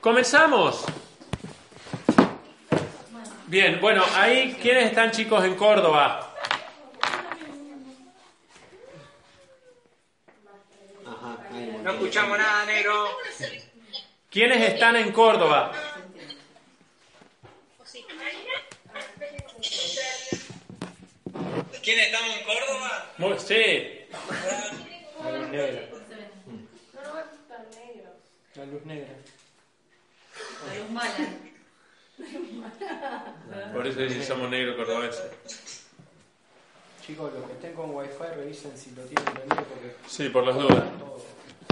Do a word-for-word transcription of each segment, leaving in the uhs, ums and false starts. ¡Comenzamos! Bien, bueno, ahí, ¿quiénes están, chicos, en Córdoba? No escuchamos nada, negro. ¿Quiénes están en Córdoba? ¿Quiénes estamos en Córdoba? Muy, sí. La luz negra. La luz negra. La luz mala. Por eso dicen somos negros cordobeses. Chicos, los que estén con wifi revisen si lo tienen prendido porque... Sí, por las dudas.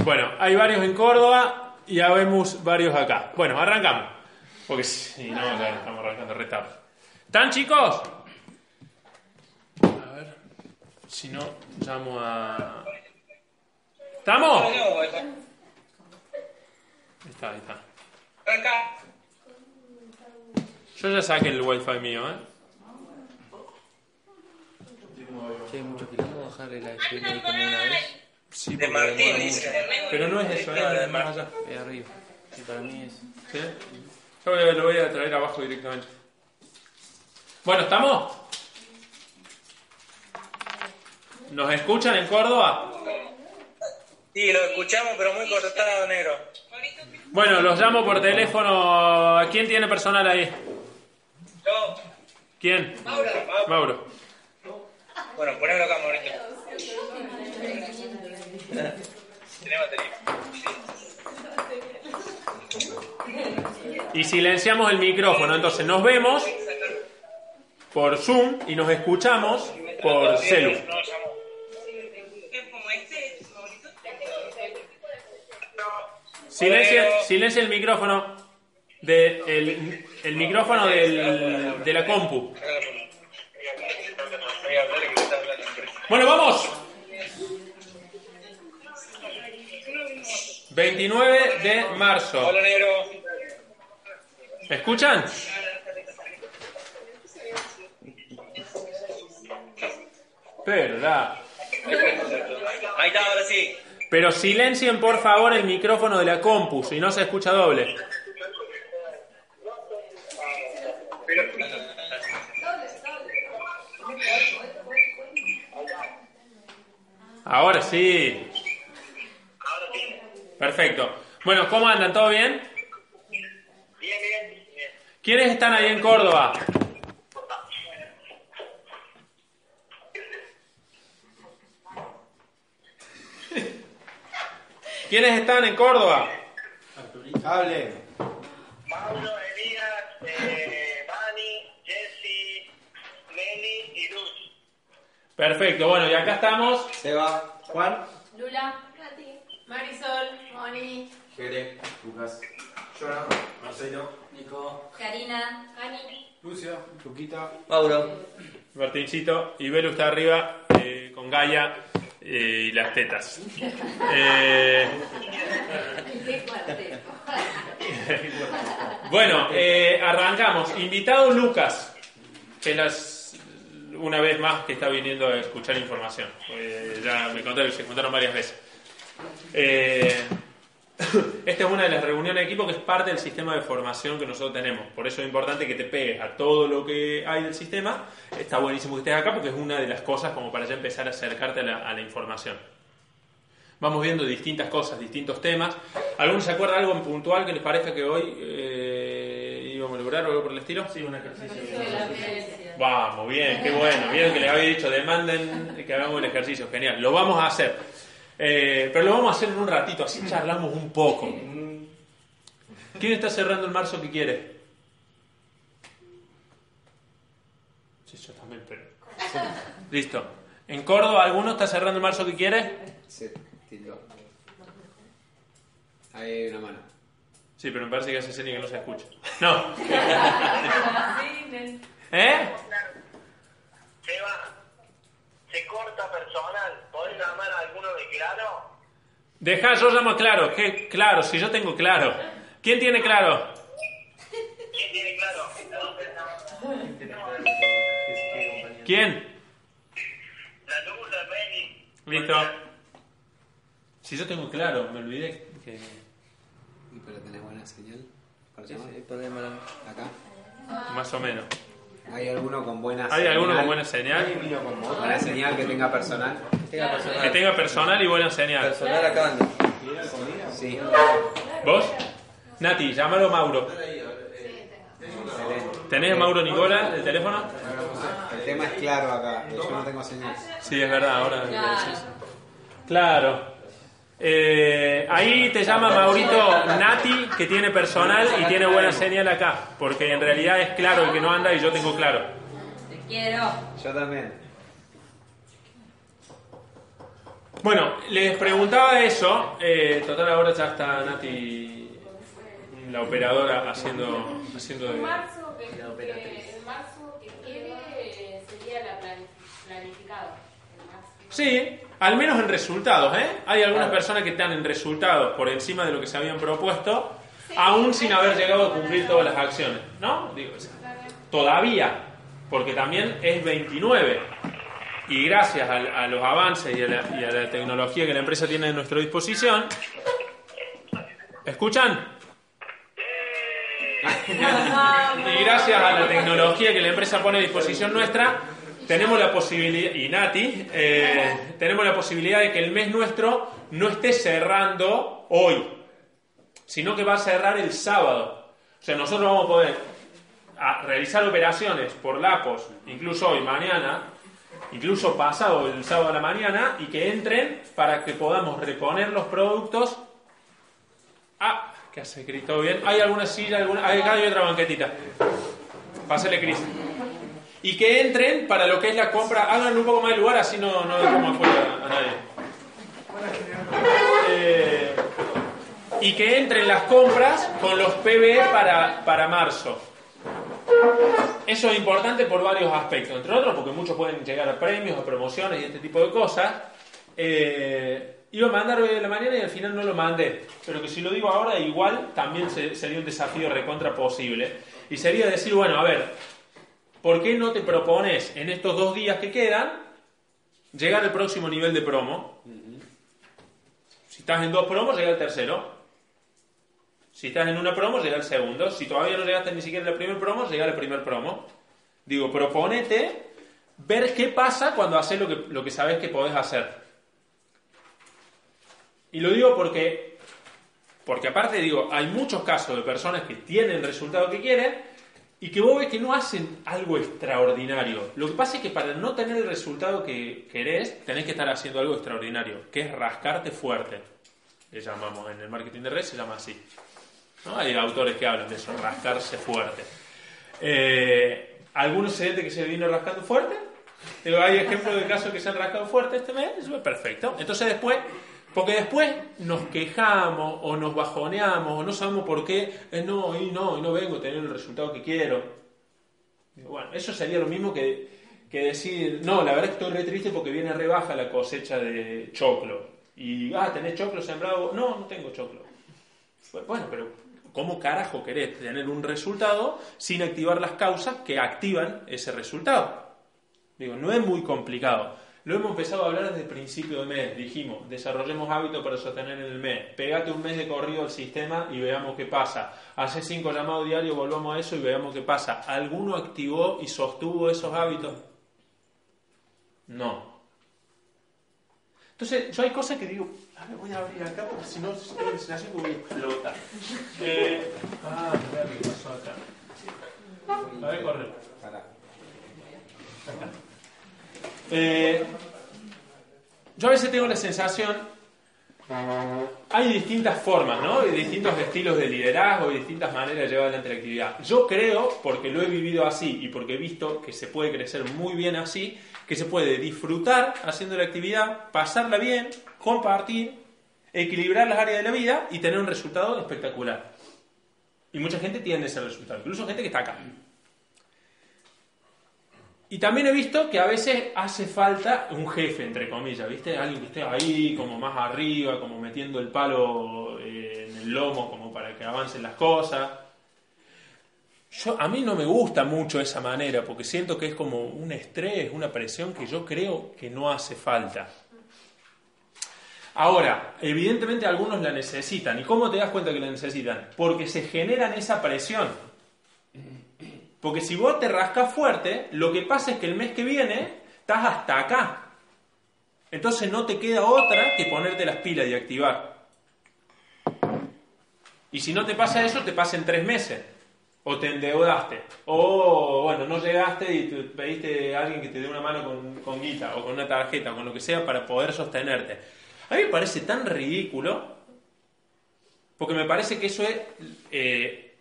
Bueno, hay varios en Córdoba y ya vemos varios acá. Bueno, arrancamos. Porque si no, ya estamos arrancando re tarde. ¿Están, chicos? A ver. Si no, llamo a... ¿Estamos? Ahí está, ahí está. Yo ya saqué el wifi mío, ¿eh? ¿Hay mucho quilombo bajar el wifi ahí como una vez? Sí, de Martín, dice. Pero no es eso, es de más allá. Es arriba. Sí, para mí es. ¿Sí? Yo lo voy a traer abajo directamente. Bueno, ¿estamos? ¿Nos escuchan en Córdoba? Sí, lo escuchamos, pero muy cortado, negro. Bueno, los llamo por teléfono. ¿Quién tiene personal ahí? Yo. ¿Quién? Mauro. Mauro. Bueno, ponelo acá, Maurito. Tiene batería. Y silenciamos el micrófono. Entonces nos vemos por Zoom y nos escuchamos por celu. Silencia, silencia el micrófono de el, el micrófono del, de la compu. Bueno, vamos. veintinueve de marzo. Hola, negro. ¿Me escuchan? Verdad. Ahí está, ahora sí. Pero silencien, por favor, el micrófono de la compu, si no se escucha doble. Ahora sí. Perfecto. Bueno, ¿cómo andan? ¿Todo bien? Bien, bien, bien. ¿Quiénes están ahí en Córdoba? ¿Quiénes están en Córdoba? Hable. Pablo, Elías, eh, Mani, Jessy, Nelly y Luz. Perfecto, bueno, y acá estamos. Seba, Juan, Lula, Katy, Marisol, Moni, Jere, Lucas, Jonah, Marcelo, Nico, Karina, Ani, Lucio, Luquita, Mauro, Martincito, y Belu está arriba eh, con Gaia. Eh, y las tetas. Eh, bueno, eh, arrancamos. Invitado Lucas, que las, una vez más que está viniendo a escuchar información. Eh, ya me contaron, se contaron varias veces. Eh, esta es una de las reuniones de equipo que es parte del sistema de formación que nosotros tenemos. Por eso es importante que te pegues a todo lo que hay del sistema. Está buenísimo que estés acá porque es una de las cosas como para ya empezar a acercarte a la, a la información. Vamos viendo distintas cosas, distintos temas. ¿Alguno se acuerda de algo en puntual que les parezca que hoy eh, íbamos a lograr o algo por el estilo? Sí, un ejercicio. Vamos, bien, qué bueno. Vieron que les había dicho, demanden que hagamos un ejercicio. Genial, lo vamos a hacer. Eh, pero lo vamos a hacer en un ratito, así charlamos un poco. ¿Quién está cerrando el marzo que quiere? Sí, yo también, pero... Sí. Listo. ¿En Córdoba alguno está cerrando el marzo que quiere? Sí, Tito. Hay una mano. Sí, pero me parece que hace señas que no se escucha. No. ¿Eh? Se va. Se corta personal. ¿Podés llamar a alguno de Claro? Dejá, yo llamo a Claro. ¿Qué? Claro, si yo tengo Claro. ¿Quién tiene Claro? ¿Quién tiene Claro? ¿Quién? La Lula, Benny. Listo. Sí, yo tengo claro, me olvidé que... ¿Pero tenés buena señal para llamar? Sí, podemos hablar. ¿Acá? Más o menos. ¿Hay alguno con buena señal? ¿Hay alguno con buena señal? ¿Hay alguno con buena ¿Para señal que tenga personal? Tenga personal. Que tenga personal y buena señal. Personal acá anda. Sí. ¿Vos? Nati, llámalo Mauro. ¿Tenés Mauro Nicola el teléfono? El tema es claro acá, yo no tengo señal. Sí, es verdad, ahora me decís. Claro. Eh, ahí te llama Maurito Nati, que tiene personal y tiene buena señal acá, porque en realidad es claro el que no anda y yo tengo claro. Te quiero. Yo también. Bueno, les preguntaba eso. Eh, total, ahora ya está Nati, la operadora, haciendo, haciendo de... La operatriz. El marzo que quiere sería la planificado. Sí, al menos en resultados, ¿eh? Hay algunas personas que están en resultados por encima de lo que se habían propuesto, sí, aún sin haber llegado a cumplir todas las acciones, ¿no? Digo, o sea, todavía, porque también es veintinueve. Y gracias a, a los avances y a, la, y a la tecnología que la empresa tiene a nuestra disposición... ¿Escuchan? Y gracias a la tecnología que la empresa pone a disposición nuestra, tenemos la posibilidad, y Nati, eh, tenemos la posibilidad de que el mes nuestro no esté cerrando hoy, sino que va a cerrar el sábado. O sea, nosotros vamos a poder a realizar operaciones por lapos, incluso hoy, mañana, incluso pasado el sábado a la mañana, y que entren para que podamos reponer los productos a... ¿Qué hace, Cris? ¿Todo bien? ¿Hay alguna silla? Alguna... Acá hay otra banquetita. Pásale, Cris. Y que entren para lo que es la compra. Hagan un poco más de lugar, así no, no dejamos afuera a nadie. Eh, y que entren las compras con los P B para, para marzo. Eso es importante por varios aspectos. Entre otros, porque muchos pueden llegar a premios, a promociones y este tipo de cosas. Eh... Iba a mandar hoy de la mañana y al final no lo mandé. Pero que si lo digo ahora, igual también se, sería un desafío recontra posible. Y sería decir, bueno, a ver, ¿por qué no te propones en estos dos días que quedan llegar al próximo nivel de promo? Uh-huh. Si estás en dos promos, llega al tercero. Si estás en una promo, llega al segundo. Si todavía no llegaste ni siquiera al primer promo, llega al primer promo. Digo, proponete ver qué pasa cuando haces lo que, lo que sabes que podés hacer. Y lo digo porque, porque aparte digo, hay muchos casos de personas que tienen el resultado que quieren y que vos ves que no hacen algo extraordinario. Lo que pasa es que para no tener el resultado que querés, tenés que estar haciendo algo extraordinario, que es rascarte fuerte. Le llamamos en el marketing de red, se llama así, ¿no? Hay autores que hablan de eso, rascarse fuerte. Eh, ¿Algunos se ven que se vino rascando fuerte? Digo, hay ejemplos de casos que se han rascado fuerte este mes, eso es perfecto. Entonces después... Porque después nos quejamos o nos bajoneamos o no sabemos por qué. Eh, no, hoy no, hoy no vengo a tener el resultado que quiero. Bueno, eso sería lo mismo que, que decir, no, la verdad es que estoy re triste porque viene re baja la cosecha de choclo. Y, ah, ¿tenés choclo sembrado? No, no tengo choclo. Bueno, pero ¿cómo carajo querés tener un resultado sin activar las causas que activan ese resultado? Digo, no es muy complicado. Lo hemos empezado a hablar desde el principio de mes. Dijimos, desarrollemos hábitos para sostener el mes. Pegate un mes de corrido al sistema y veamos qué pasa. Hace cinco llamados diarios, volvamos a eso y veamos qué pasa. ¿Alguno activó y sostuvo esos hábitos? No. Entonces, yo hay cosas que digo, a ver, voy a abrir acá porque si no, si así voy a explotar. Eh, ah, mirá lo que pasó acá. A ver, corre. Acá. Eh, yo a veces tengo la sensación, hay distintas formas, ¿no? Hay distintos estilos de liderazgo y distintas maneras de llevar adelante la actividad. Yo creo, porque lo he vivido así y porque he visto que se puede crecer muy bien así, que se puede disfrutar haciendo la actividad, pasarla bien, compartir, equilibrar las áreas de la vida y tener un resultado espectacular. Y mucha gente tiene ese resultado, incluso gente que está acá. Y también he visto que a veces hace falta un jefe, entre comillas, ¿viste? Alguien que esté ahí, como más arriba, como metiendo el palo eh, en el lomo, como para que avancen las cosas. Yo, a mí no me gusta mucho esa manera, porque siento que es como un estrés, una presión que yo creo que no hace falta. Ahora, evidentemente algunos la necesitan. ¿Y cómo te das cuenta que la necesitan? Porque se generan esa presión. Porque si vos te rascas fuerte, lo que pasa es que el mes que viene estás hasta acá. Entonces no te queda otra que ponerte las pilas y activar. Y si no te pasa eso, te pasa en tres meses. O te endeudaste. O, bueno, no llegaste y te pediste a alguien que te dé una mano con, con guita o con una tarjeta, con lo que sea, para poder sostenerte. A mí me parece tan ridículo. Porque me parece que eso es eh,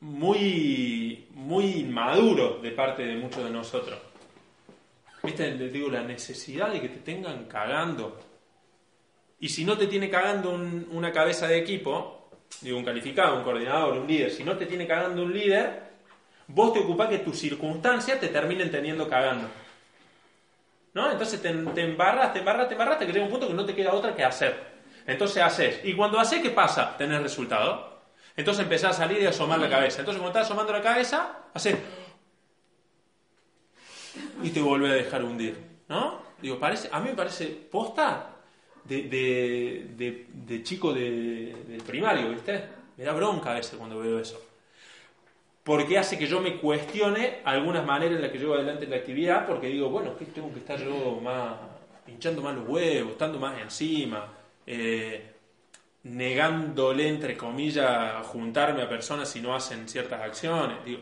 muy, muy inmaduro de parte de muchos de nosotros. ¿Viste? Les digo, la necesidad de que te tengan cagando. Y si no te tiene cagando un, una cabeza de equipo, digo, un calificado, un coordinador, un líder, si no te tiene cagando un líder, vos te ocupás que tus circunstancias te terminen teniendo cagando. ¿No? Entonces te, te embarras, te embarras, te embarras, te llega un punto que no te queda otra que hacer. Entonces haces. Y cuando haces, ¿qué pasa? Tenés resultado. Entonces empezás a salir y a asomar la cabeza. Entonces cuando estás asomando la cabeza, haces... y te vuelve a dejar hundir, ¿no? Digo, parece, a mí me parece posta de, de, de, de chico de, de primario, ¿viste? Me da bronca a veces cuando veo eso. Porque hace que yo me cuestione algunas maneras en las que llevo adelante la actividad, porque digo, bueno, ¿qué tengo que estar yo más hinchando más los huevos, estando más encima, eh, negándole, entre comillas, juntarme a personas si no hacen ciertas acciones? Digo,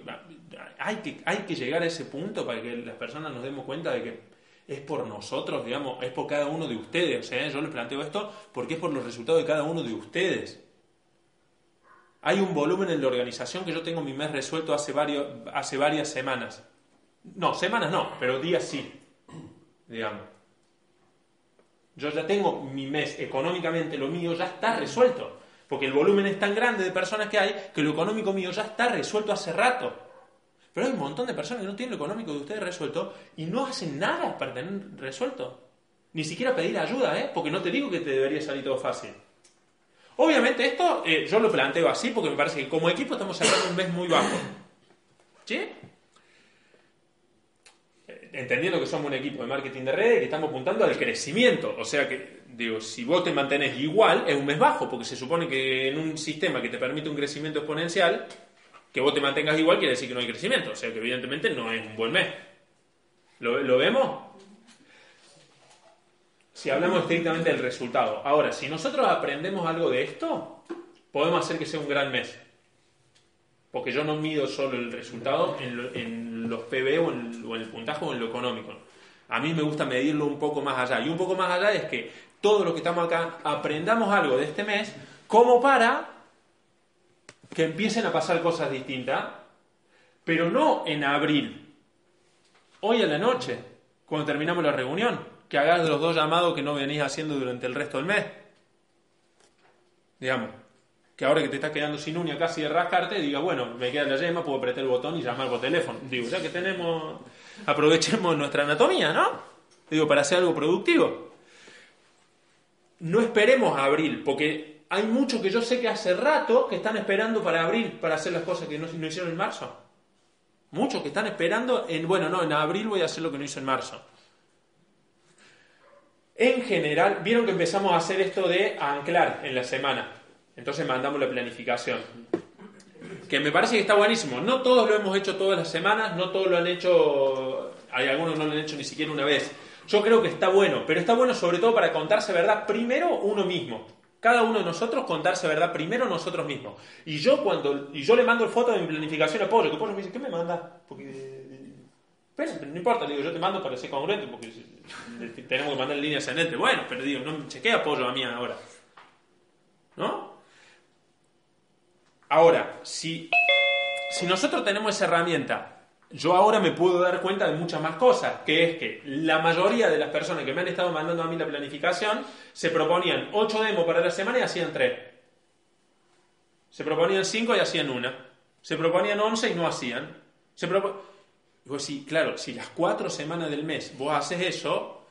hay que, hay que llegar a ese punto para que las personas nos demos cuenta de que es por nosotros, digamos, es por cada uno de ustedes. O sea, yo les planteo esto porque es por los resultados de cada uno de ustedes. Hay un volumen en la organización que yo tengo mi mes resuelto hace, varios, hace varias semanas. No, semanas no, pero días sí, digamos. Yo ya tengo mi mes, económicamente lo mío ya está resuelto. Porque el volumen es tan grande de personas que hay que lo económico mío ya está resuelto hace rato. Pero hay un montón de personas que no tienen lo económico de ustedes resuelto y no hacen nada para tener resuelto. Ni siquiera pedir ayuda, ¿eh? Porque no te digo que te debería salir todo fácil. Obviamente esto eh, yo lo planteo así porque me parece que como equipo estamos cerrando un mes muy bajo. ¿Sí? Entendiendo que somos un equipo de marketing de redes que estamos apuntando al crecimiento. O sea que, digo, si vos te mantenés igual, es un mes bajo, porque se supone que en un sistema que te permite un crecimiento exponencial, que vos te mantengas igual quiere decir que no hay crecimiento. O sea que evidentemente no es un buen mes. ¿Lo, lo vemos? Si hablamos estrictamente del resultado. Ahora, si nosotros aprendemos algo de esto, podemos hacer que sea un gran mes. Porque yo no mido solo el resultado en, lo, en los P B o en, o en el puntaje o en lo económico. A mí me gusta medirlo un poco más allá. Y un poco más allá es que todos los que estamos acá aprendamos algo de este mes como para que empiecen a pasar cosas distintas, pero no en abril. Hoy a la noche, cuando terminamos la reunión, que hagas los dos llamados que no venís haciendo durante el resto del mes. Digamos. Que ahora que te estás quedando sin uña casi de rascarte, diga, bueno, me queda la yema, puedo apretar el botón y llamar por teléfono. Digo, ya que tenemos, aprovechemos nuestra anatomía, ¿no? Digo, para hacer algo productivo. No esperemos a abril, porque hay muchos que yo sé que hace rato que están esperando para abril, para hacer las cosas que no, no hicieron en marzo. Muchos que están esperando, en bueno, no, en abril voy a hacer lo que no hice en marzo. En general, vieron que empezamos a hacer esto de anclar en la semana. Entonces mandamos la planificación, que me parece que está buenísimo. No todos lo hemos hecho todas las semanas, no todos lo han hecho, hay algunos no lo han hecho ni siquiera una vez. Yo creo que está bueno, pero está bueno sobre todo para contarse verdad primero uno mismo. Cada uno de nosotros contarse verdad primero nosotros mismos. Y yo cuando y yo le mando fotos de mi planificación a Pollo, que Pollo me dice, ¿qué me manda? Porque pero no importa, le digo, yo te mando para ser congruente, porque tenemos que mandar en línea ascendente. Bueno, pero digo, no me chequea Pollo a mí ahora, ¿no? Ahora, si, si nosotros tenemos esa herramienta, yo ahora me puedo dar cuenta de muchas más cosas, que es que la mayoría de las personas que me han estado mandando a mí la planificación se proponían ocho demos para la semana y hacían tres. Se proponían cinco y hacían una. Se proponían once y no hacían. Se propon... Y vos decís, claro, si las cuatro semanas del mes vos haces eso,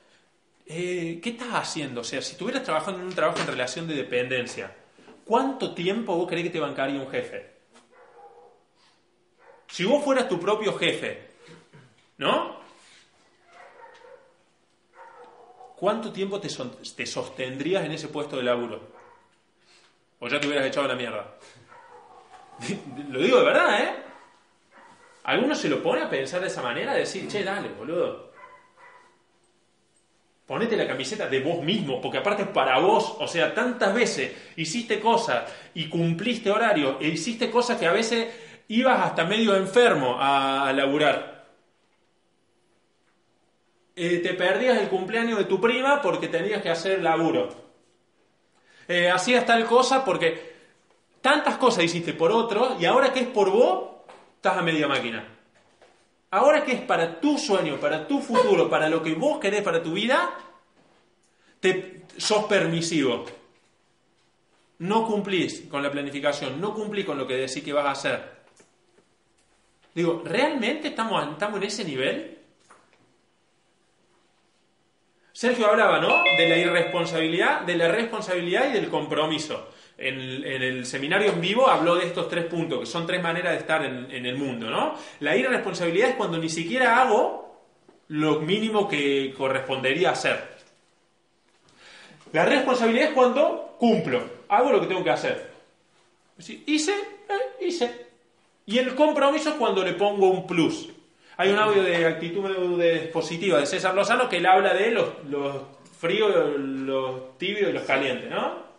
eh, ¿qué estás haciendo? O sea, si estuvieras trabajando en un trabajo en relación de dependencia, ¿cuánto tiempo vos creés que te bancaría un jefe? Si vos fueras tu propio jefe, ¿no? ¿cuánto tiempo te, so te sostendrías en ese puesto de laburo? O ya te hubieras echado la mierda. Lo digo de verdad, ¿eh? Algunos se lo pone a pensar de esa manera, a decir, che, dale, boludo. Ponete la camiseta de vos mismo, porque aparte es para vos. O sea, tantas veces hiciste cosas y cumpliste horarios e hiciste cosas que a veces ibas hasta medio enfermo a laburar. Eh, te perdías el cumpleaños de tu prima porque tenías que hacer laburo. Eh, hacías tal cosa porque tantas cosas hiciste por otro, y ahora que es por vos, estás a media máquina. Ahora que es para tu sueño, para tu futuro, para lo que vos querés para tu vida, te, sos permisivo. No cumplís con la planificación, no cumplís con lo que decís que vas a hacer. Digo, ¿realmente estamos, estamos en ese nivel? Sergio hablaba, ¿no?, de la irresponsabilidad, de la responsabilidad y del compromiso. En el, en el seminario en vivo habló de estos tres puntos, que son tres maneras de estar en, en el mundo, ¿no? La irresponsabilidad es cuando ni siquiera hago lo mínimo que correspondería hacer. La responsabilidad es cuando cumplo, hago lo que tengo que hacer. Es decir, hice, eh, hice. Y el compromiso es cuando le pongo un plus. Hay un audio de actitud positiva de César Lozano que él habla de los, los fríos, los tibios y los calientes, ¿no?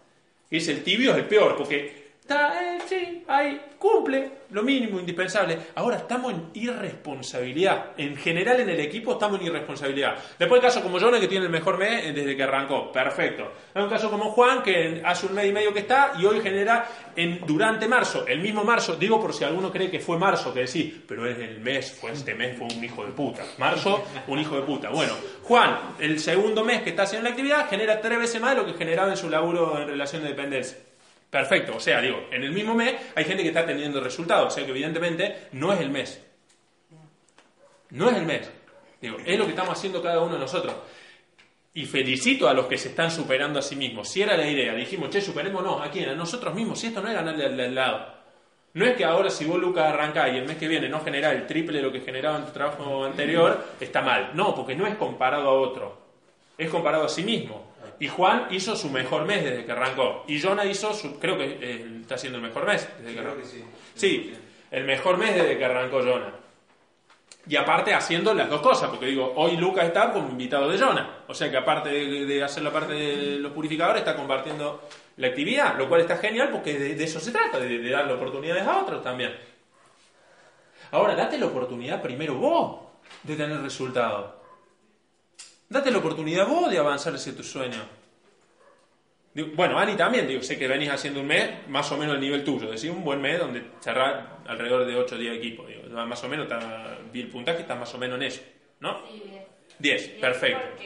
Y dice, el tibio es el peor, porque está, eh, sí, ahí, cumple lo mínimo indispensable. Ahora estamos en irresponsabilidad. En general en el equipo estamos en irresponsabilidad. Después el caso como Jonah, que tiene el mejor mes desde que arrancó, perfecto. Hay un caso como Juan, que hace un mes y medio que está, y hoy genera en, durante marzo, el mismo marzo, digo por si alguno cree que fue marzo, que decís, pero es el mes, fue este mes, fue un hijo de puta. Marzo, un hijo de puta. Bueno, Juan, el segundo mes que está haciendo la actividad, genera tres veces más de lo que generaba en su laburo en relación de dependencia. Perfecto, o sea, digo, en el mismo mes hay gente que está teniendo resultados, o sea que evidentemente no es el mes. No es el mes. Digo, es lo que estamos haciendo cada uno de nosotros. Y felicito a los que se están superando a sí mismos. Si era la idea, dijimos, che, superémonos, ¿a quién? A nosotros mismos, si esto no es ganarle al, al lado. No es que ahora si vos, Lucas, arrancás y el mes que viene no generás el triple de lo que generaba en tu trabajo anterior, está mal. No, porque no es comparado a otro. Es comparado a sí mismo. Y Juan hizo su mejor mes desde que arrancó. Y Jonah hizo su... Creo que eh, está haciendo el mejor mes desde que arrancó. Sí, sí, el mejor mes desde que arrancó Jonah. Y aparte haciendo las dos cosas. Porque digo, hoy Lucas está como invitado de Jonah. O sea que aparte de, de hacer la parte de los purificadores, está compartiendo la actividad. Lo cual está genial porque de, de eso se trata. De, de darle oportunidades a otros también. Ahora, date la oportunidad primero vos de tener resultados. Date la oportunidad vos de avanzar hacia tu sueño. Digo, bueno, Ani también, digo, sé que venís haciendo un mes más o menos el nivel tuyo. Decís, un buen mes donde cerrar alrededor de ocho o diez equipos. Digo, más o menos, está, vi el puntaje, está más o menos en eso, ¿no? Sí, diez. diez, perfecto.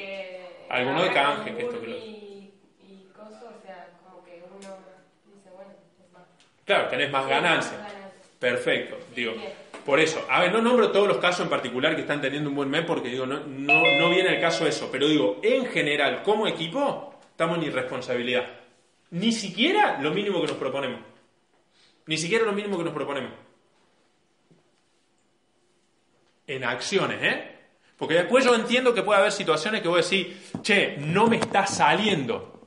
Alguno de canje, que esto que lo... Y, y coso, o sea, como que uno dice, bueno, es más. Claro, tenés más ganancia. Más ganancia. Perfecto, sí, digo... diez. Por eso, a ver, no nombro todos los casos en particular que están teniendo un buen mes porque digo, no, no, no viene al caso eso, pero digo, en general, como equipo, estamos en irresponsabilidad. Ni siquiera lo mínimo que nos proponemos. Ni siquiera lo mínimo que nos proponemos. En acciones, ¿eh? Porque después yo entiendo que puede haber situaciones que voy a decir, che, no me está saliendo.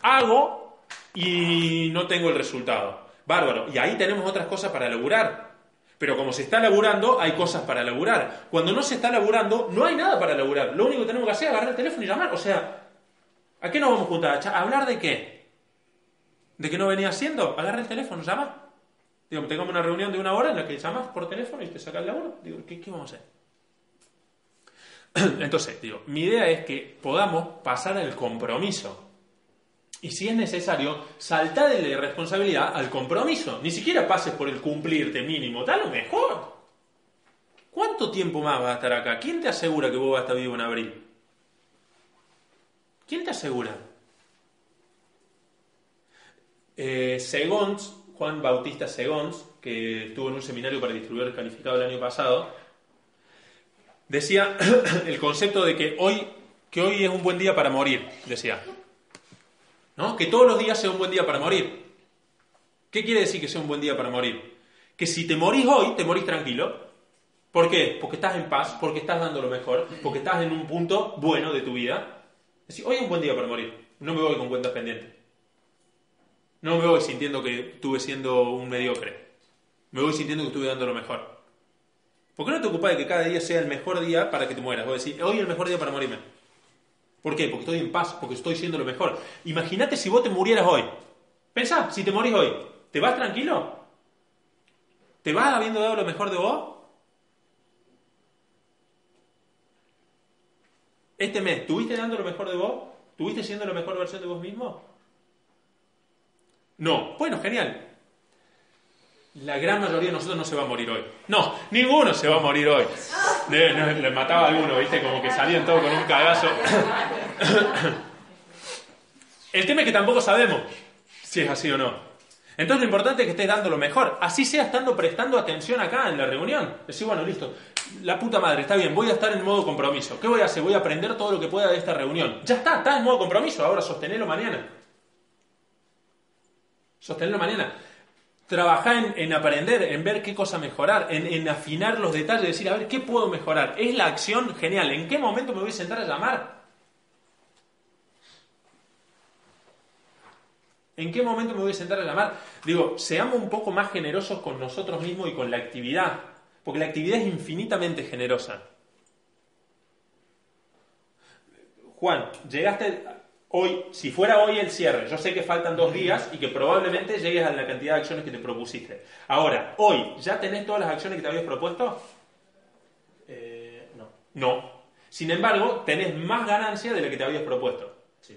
Hago y no tengo el resultado. Bárbaro. Y ahí tenemos otras cosas para laburar. Pero como se está laburando, hay cosas para laburar. Cuando no se está laburando, no hay nada para laburar. Lo único que tenemos que hacer es agarrar el teléfono y llamar. O sea, ¿a qué nos vamos a juntar? ¿A hablar de qué? ¿De qué no venía haciendo? Agarra el teléfono, llama. Digo, tengamos una reunión de una hora en la que llamas por teléfono y te sacas el laburo. Digo, ¿qué, qué vamos a hacer? Entonces, digo, mi idea es que podamos pasar al compromiso. Y si es necesario, saltá de la irresponsabilidad al compromiso. Ni siquiera pases por el cumplirte mínimo. Da lo mejor. ¿Cuánto tiempo más vas a estar acá? ¿Quién te asegura que vos vas a estar vivo en abril? ¿Quién te asegura? Eh, Segóns, Juan Bautista Segóns, que estuvo en un seminario para distribuidores calificados el año pasado, decía el concepto de que hoy, que hoy es un buen día para morir, decía. ¿No? Que todos los días sea un buen día para morir. ¿Qué quiere decir que sea un buen día para morir? Que si te morís hoy, te morís tranquilo. ¿Por qué? Porque estás en paz, porque estás dando lo mejor, porque estás en un punto bueno de tu vida. Es decir, hoy es un buen día para morir. No me voy con cuentas pendientes. No me voy sintiendo que estuve siendo un mediocre. Me voy sintiendo que estuve dando lo mejor. ¿Por qué no te ocupas de que cada día sea el mejor día para que te mueras? Voy a decir, hoy es el mejor día para morirme. ¿Por qué? Porque estoy en paz, porque estoy siendo lo mejor. Imagínate si vos te murieras hoy. Pensá, si te morís hoy, ¿te vas tranquilo? ¿Te vas habiendo dado lo mejor de vos? Este mes, ¿estuviste dando lo mejor de vos? ¿Estuviste siendo la mejor versión de vos mismo? No. Bueno, genial. La gran mayoría de nosotros no se va a morir hoy. No, ninguno se va a morir hoy. Le mataba a alguno, ¿viste? Como que salían todos con un cagazo. El tema es que tampoco sabemos si es así o no. Entonces lo importante es que estés dando lo mejor. Así sea estando prestando atención acá en la reunión. Decir, bueno, listo. La puta madre, está bien, voy a estar en modo compromiso. ¿Qué voy a hacer? Voy a aprender todo lo que pueda de esta reunión. Ya está, está en modo compromiso. Ahora sostenelo mañana. Sostenelo mañana. Trabajar en, en aprender, en ver qué cosa mejorar, en, en afinar los detalles, decir, a ver, ¿qué puedo mejorar? Es la acción genial. ¿En qué momento me voy a sentar a llamar? ¿En qué momento me voy a sentar a llamar? Digo, seamos un poco más generosos con nosotros mismos y con la actividad. Porque la actividad es infinitamente generosa. Juan, llegaste... Hoy, si fuera hoy el cierre, yo sé que faltan dos días y que probablemente llegues a la cantidad de acciones que te propusiste. Ahora, hoy, ¿ya tenés todas las acciones que te habías propuesto? Eh, no. No. Sin embargo, tenés más ganancia de la que te habías propuesto. Sí.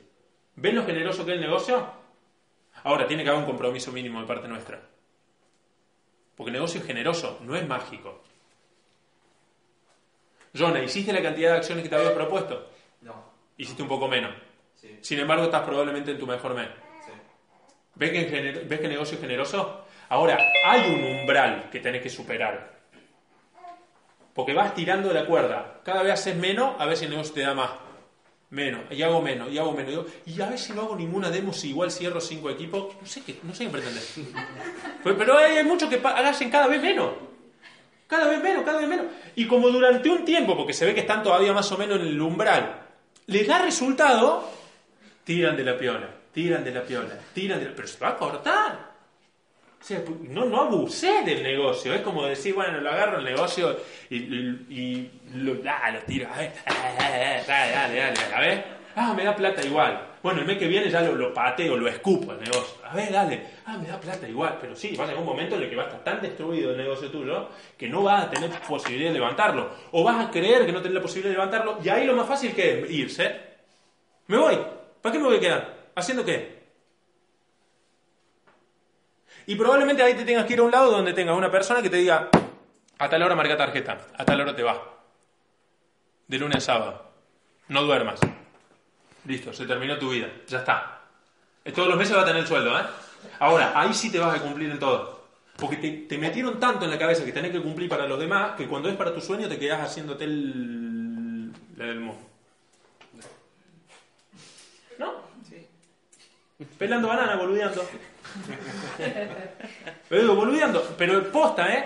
¿Ven lo generoso que es el negocio? Ahora, tiene que haber un compromiso mínimo de parte nuestra. Porque el negocio es generoso, no es mágico. Jonah, ¿hiciste la cantidad de acciones que te habías propuesto? No. Hiciste un poco menos. Sí. Sin embargo, estás probablemente en tu mejor mes. Sí. ¿Ves que, gener- ¿Ves que negocio es generoso? Ahora, hay un umbral que tenés que superar. Porque vas tirando de la cuerda. Cada vez haces menos, a ver si el negocio te da más. Menos, y hago menos, y hago menos. Y a veces no hago ninguna demo si igual cierro cinco equipos. No sé qué, no sé qué pretendés. Pero, pero hay muchos que hacen cada vez menos. Cada vez menos, cada vez menos. Y como durante un tiempo, porque se ve que están todavía más o menos en el umbral, les da resultado... Tiran de la piola, tiran de la piola, tiran de la... Pero se va a cortar. O sea, no, no abusé del negocio. Es como decir, bueno, lo agarro el negocio y, y lo, ah, lo tiro. A ver, dale, dale, dale. A ver, ah, me da plata igual. Bueno, el mes que viene ya lo, lo pateo, lo escupo el negocio. A ver, dale, ah, me da plata igual. Pero sí, va a llegar un momento en el que va a estar tan destruido el negocio tuyo que no vas a tener posibilidad de levantarlo. O vas a creer que no tenés la posibilidad de levantarlo. Y ahí lo más fácil que es irse. Me voy. ¿Para qué me voy a quedar? ¿Haciendo qué? Y probablemente ahí te tengas que ir a un lado donde tengas una persona que te diga, a tal hora marca tarjeta, a tal hora te vas. De lunes a sábado. No duermas. Listo, se terminó tu vida. Ya está. Todos los meses va a tener el sueldo, ¿eh? Ahora, ahí sí te vas a cumplir en todo. Porque te, te metieron tanto en la cabeza que tenés que cumplir para los demás, que cuando es para tu sueño te quedás haciéndote el... la del mundo. ¿No? Sí. Pelando banana, boludeando. Pero digo, boludeando. Pero posta, ¿eh?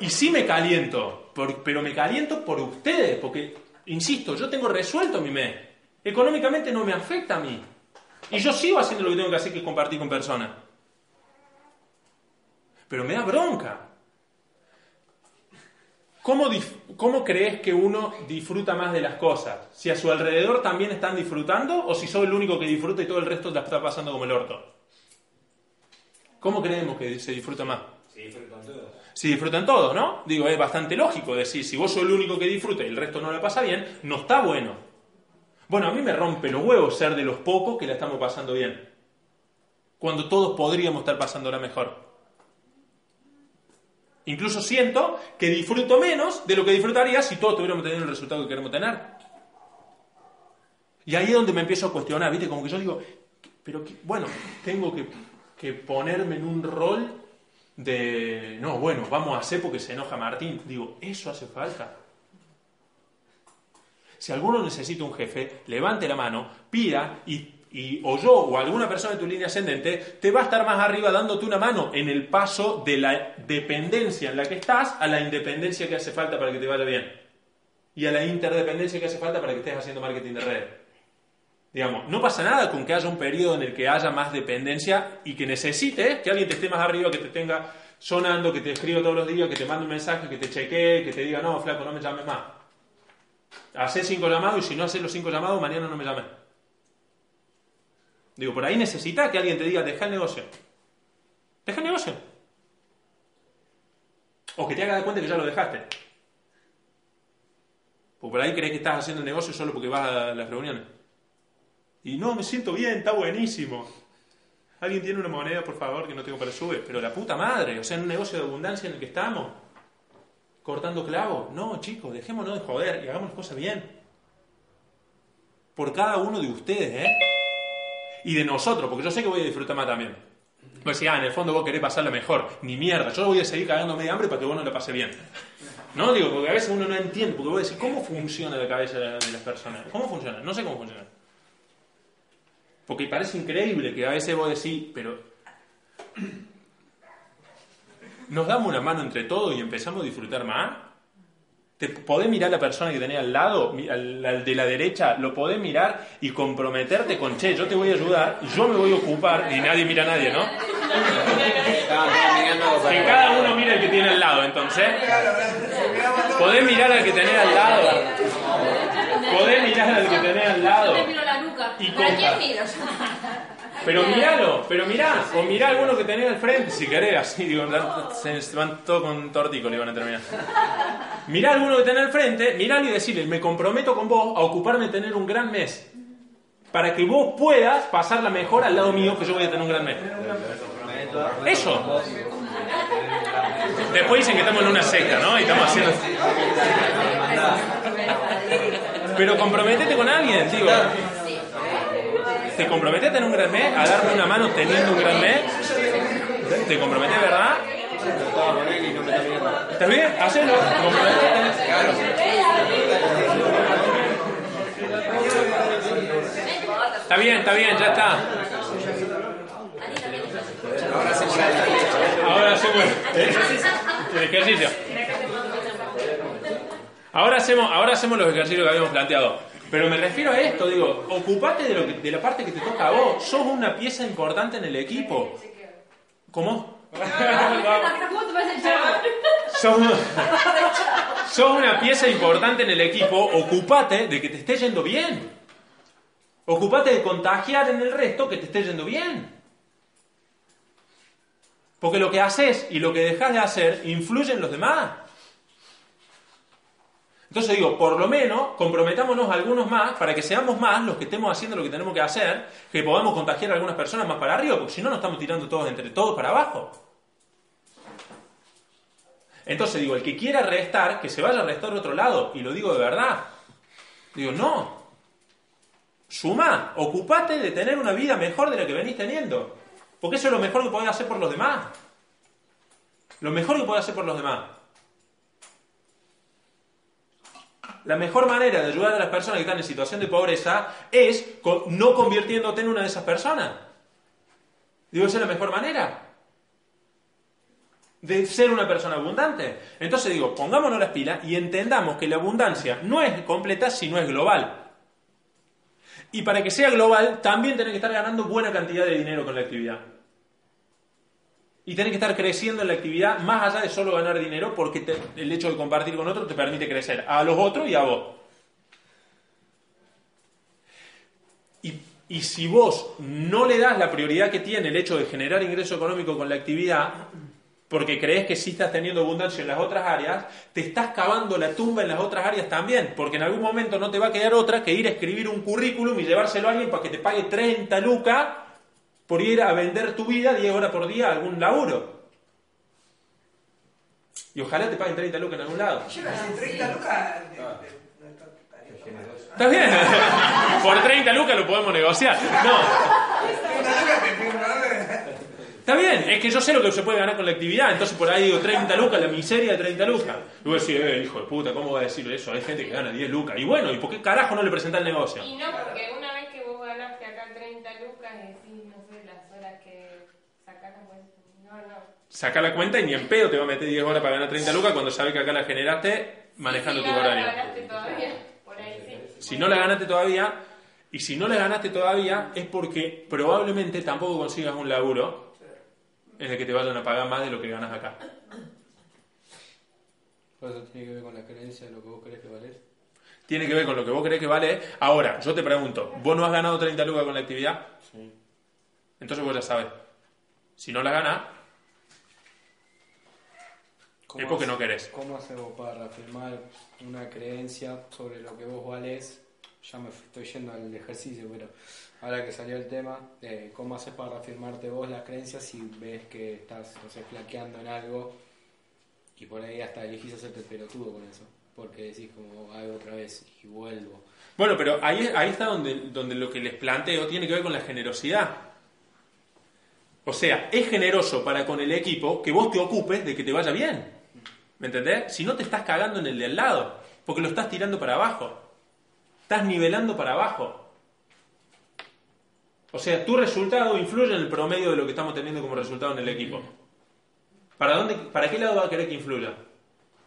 Y sí me caliento. Por, pero me caliento por ustedes. Porque, insisto, yo tengo resuelto mi mes. Económicamente no me afecta a mí. Y yo sigo haciendo lo que tengo que hacer, que es compartir con personas. Pero me da bronca. ¿Cómo, dif- ¿Cómo crees que uno disfruta más de las cosas? ¿Si a su alrededor también están disfrutando o si soy el único que disfruta y todo el resto la está pasando como el orto? ¿Cómo creemos que se disfruta más? Se disfrutan todos. Se disfrutan todos, ¿no? Digo, es bastante lógico decir, si vos sos el único que disfruta y el resto no la pasa bien, no está bueno. Bueno, a mí me rompe los huevos ser de los pocos que la estamos pasando bien. Cuando todos podríamos estar pasándola mejor. Incluso siento que disfruto menos de lo que disfrutaría si todos tuviéramos tenido el resultado que queremos tener. Y ahí es donde me empiezo a cuestionar, ¿viste? Como que yo digo, pero que, bueno, tengo que, que ponerme en un rol de, no, bueno, vamos a hacer porque se enoja Martín. Digo, eso hace falta. Si alguno necesita un jefe, levante la mano, pida y... Y o yo o alguna persona de tu línea ascendente te va a estar más arriba dándote una mano en el paso de la dependencia en la que estás a la independencia que hace falta para que te vaya bien. Y a la interdependencia que hace falta para que estés haciendo marketing de red. Digamos, no pasa nada con que haya un periodo en el que haya más dependencia y que necesites que alguien te esté más arriba, que te tenga sonando, que te escriba todos los días, que te mande un mensaje, que te chequee, que te diga, no, flaco, no me llames más. Hacé cinco llamados y si no haces los cinco llamados, mañana no me llames. Digo, por ahí necesitas que alguien te diga, deja el negocio. Deja el negocio. O que te haga dar cuenta que ya lo dejaste. Porque por ahí crees que estás haciendo el negocio solo porque vas a las reuniones. Y no, me siento bien, está buenísimo. ¿Alguien tiene una moneda, por favor, que no tengo para subir? Pero la puta madre, o sea, en un negocio de abundancia en el que estamos. Cortando clavos. No, chicos, dejémonos de joder y hagamos las cosas bien. Por cada uno de ustedes, ¿eh? Y de nosotros, porque yo sé que voy a disfrutar más también. Pues si, ah, en el fondo vos querés pasarla mejor. Ni mierda, yo voy a seguir cagándome de hambre para que vos no la pases bien. No, digo, porque a veces uno no entiende, porque vos decís, ¿cómo funciona la cabeza de las personas? ¿Cómo funciona? No sé cómo funciona. Porque parece increíble que a veces vos decís, pero... ¿nos damos una mano entre todos y empezamos a disfrutar más? ¿Te podés mirar a la persona que tenés al lado, al, al de la derecha, lo podés mirar y comprometerte con, che, yo te voy a ayudar, yo me voy a ocupar, y nadie mira a nadie, ¿no? Que cada uno mira el que tiene al lado, entonces. Podés mirar al que tenés al lado. Podés mirar al que tenés al lado. Y comprar. Pero miralo, pero mirá, o mirá alguno que tenés al frente, si querés, así, digo, se van todo con tortícolis, le van a terminar. Mirá alguno que tenés al frente, miralo y decirle, me comprometo con vos a ocuparme de tener un gran mes, para que vos puedas pasarla mejor al lado mío, que yo voy a tener un gran mes. Eso. Después dicen que estamos en una secta, ¿no? Y estamos haciendo... Pero comprometete con alguien, digo. ¿Te comprometes a tener un gran mes? ¿A darme una mano teniendo un gran mes? ¿Te comprometes, verdad? ¿Estás bien? Hacelo. ¿Te comprometes a tener? Claro. Está bien, está bien, ya está. Ahora se muere. Ahora se muere. El ejercicio. Ahora hacemos, ahora hacemos los ejercicios que habíamos planteado. Pero me refiero a esto, digo, ocupate de, lo que, de la parte que te toca a vos. Sos una pieza importante en el equipo. ¿Cómo? Sos, sos una pieza importante en el equipo. Ocupate de que te esté yendo bien. Ocupate de contagiar en el resto que te esté yendo bien. Porque lo que haces y lo que dejas de hacer influye en los demás. Entonces digo, por lo menos, comprometámonos algunos más para que seamos más los que estemos haciendo lo que tenemos que hacer, que podamos contagiar a algunas personas más para arriba, porque si no, nos estamos tirando todos entre todos para abajo. Entonces digo, el que quiera restar, que se vaya a restar de otro lado, y lo digo de verdad. Digo, no. Suma, ocupate de tener una vida mejor de la que venís teniendo, porque eso es lo mejor que podés hacer por los demás. Lo mejor que podés hacer por los demás. La mejor manera de ayudar a las personas que están en situación de pobreza es no convirtiéndote en una de esas personas. Digo, esa es la mejor manera de ser una persona abundante. Entonces digo, pongámonos las pilas y entendamos que la abundancia no es completa si no es global. Y para que sea global, también tenés que estar ganando buena cantidad de dinero con la actividad. Y tenés que estar creciendo en la actividad más allá de solo ganar dinero, porque te, el hecho de compartir con otros te permite crecer a los otros y a vos. Y, y si vos no le das la prioridad que tiene el hecho de generar ingreso económico con la actividad, porque crees que sí estás teniendo abundancia en las otras áreas, te estás cavando la tumba en las otras áreas también, porque en algún momento no te va a quedar otra que ir a escribir un currículum y llevárselo a alguien para que te pague treinta lucas por ir a vender tu vida diez horas por día a algún laburo. Y ojalá te paguen treinta lucas en algún lado. Yo treinta lucas... ¿Estás bien? Por treinta lucas lo podemos negociar. No. Está bien, es que yo sé lo que se puede ganar con la actividad, entonces por ahí digo treinta lucas, la miseria de treinta lucas. Y vos decís, eh, hijo de puta, ¿cómo vas a decir eso? Hay gente que gana diez lucas. Y bueno, ¿y por qué carajo no le presentás el negocio? Y no, porque una vez que vos ganaste acá treinta lucas decís, no sé, las horas que sacás la cuenta. No, no. Sacá la cuenta y ni en pedo te va a meter diez horas para ganar treinta lucas cuando sabes que acá la generaste manejando sí, sí, tu horario. Si no la ganaste todavía, por ahí sí. Si no la ganaste todavía, Y si no le ganaste todavía es porque probablemente tampoco consigas un laburo en el que te vayan a pagar más de lo que ganas acá. ¿Por eso tiene que ver con la creencia de lo que vos crees que valés? Tiene que ver con lo que vos crees que vale. Ahora, yo te pregunto, ¿vos no has ganado treinta lucas con la actividad? Sí. Entonces vos ya sabes. Si no la ganas, es porque no querés. ¿Cómo haces vos para afirmar una creencia sobre lo que vos valés? Ya me estoy yendo al ejercicio, pero ahora que salió el tema, eh, ¿cómo haces para reafirmarte vos las creencias si ves que estás, no sé, flaqueando en algo y por ahí hasta elegís hacerte pelotudo con eso? Porque decís como, hago otra vez y vuelvo. Bueno, pero ahí, ahí está donde, donde lo que les planteo tiene que ver con la generosidad. O sea, es generoso para con el equipo que vos te ocupes de que te vaya bien. ¿Me entendés? Si no te estás cagando en el de al lado, porque lo estás tirando para abajo. Estás nivelando para abajo. O sea, tu resultado influye en el promedio de lo que estamos teniendo como resultado en el equipo. ¿Para dónde, para qué lado va a querer que influya?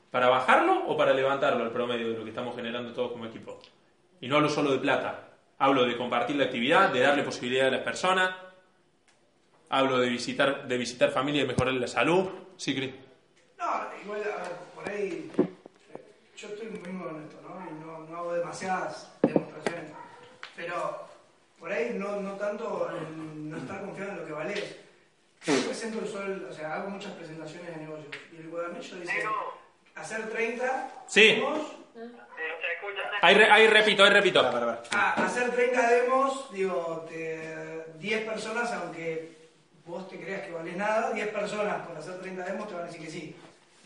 ¿Para bajarlo o para levantarlo el promedio de lo que estamos generando todos como equipo? Y no hablo solo de plata. Hablo de compartir la actividad, de darle posibilidad a las personas. Hablo de visitar, de visitar familia y mejorar la salud. ¿Sí, Cris? No, igual, a ver, por ahí... Yo estoy muy honesto, ¿no? Y no, no hago demasiadas... Pero por ahí no, no tanto en no estar confiado en lo que valés. Yo presento el sol, o sea, hago muchas presentaciones de negocios. Y el guadernillo dice, hacer treinta... Sí. Demos, ahí, re, ahí repito, ahí repito. Para, para, para. Ah, hacer treinta demos, digo, te, diez personas, aunque vos te creas que valés nada, diez personas por hacer treinta demos te van a decir que sí.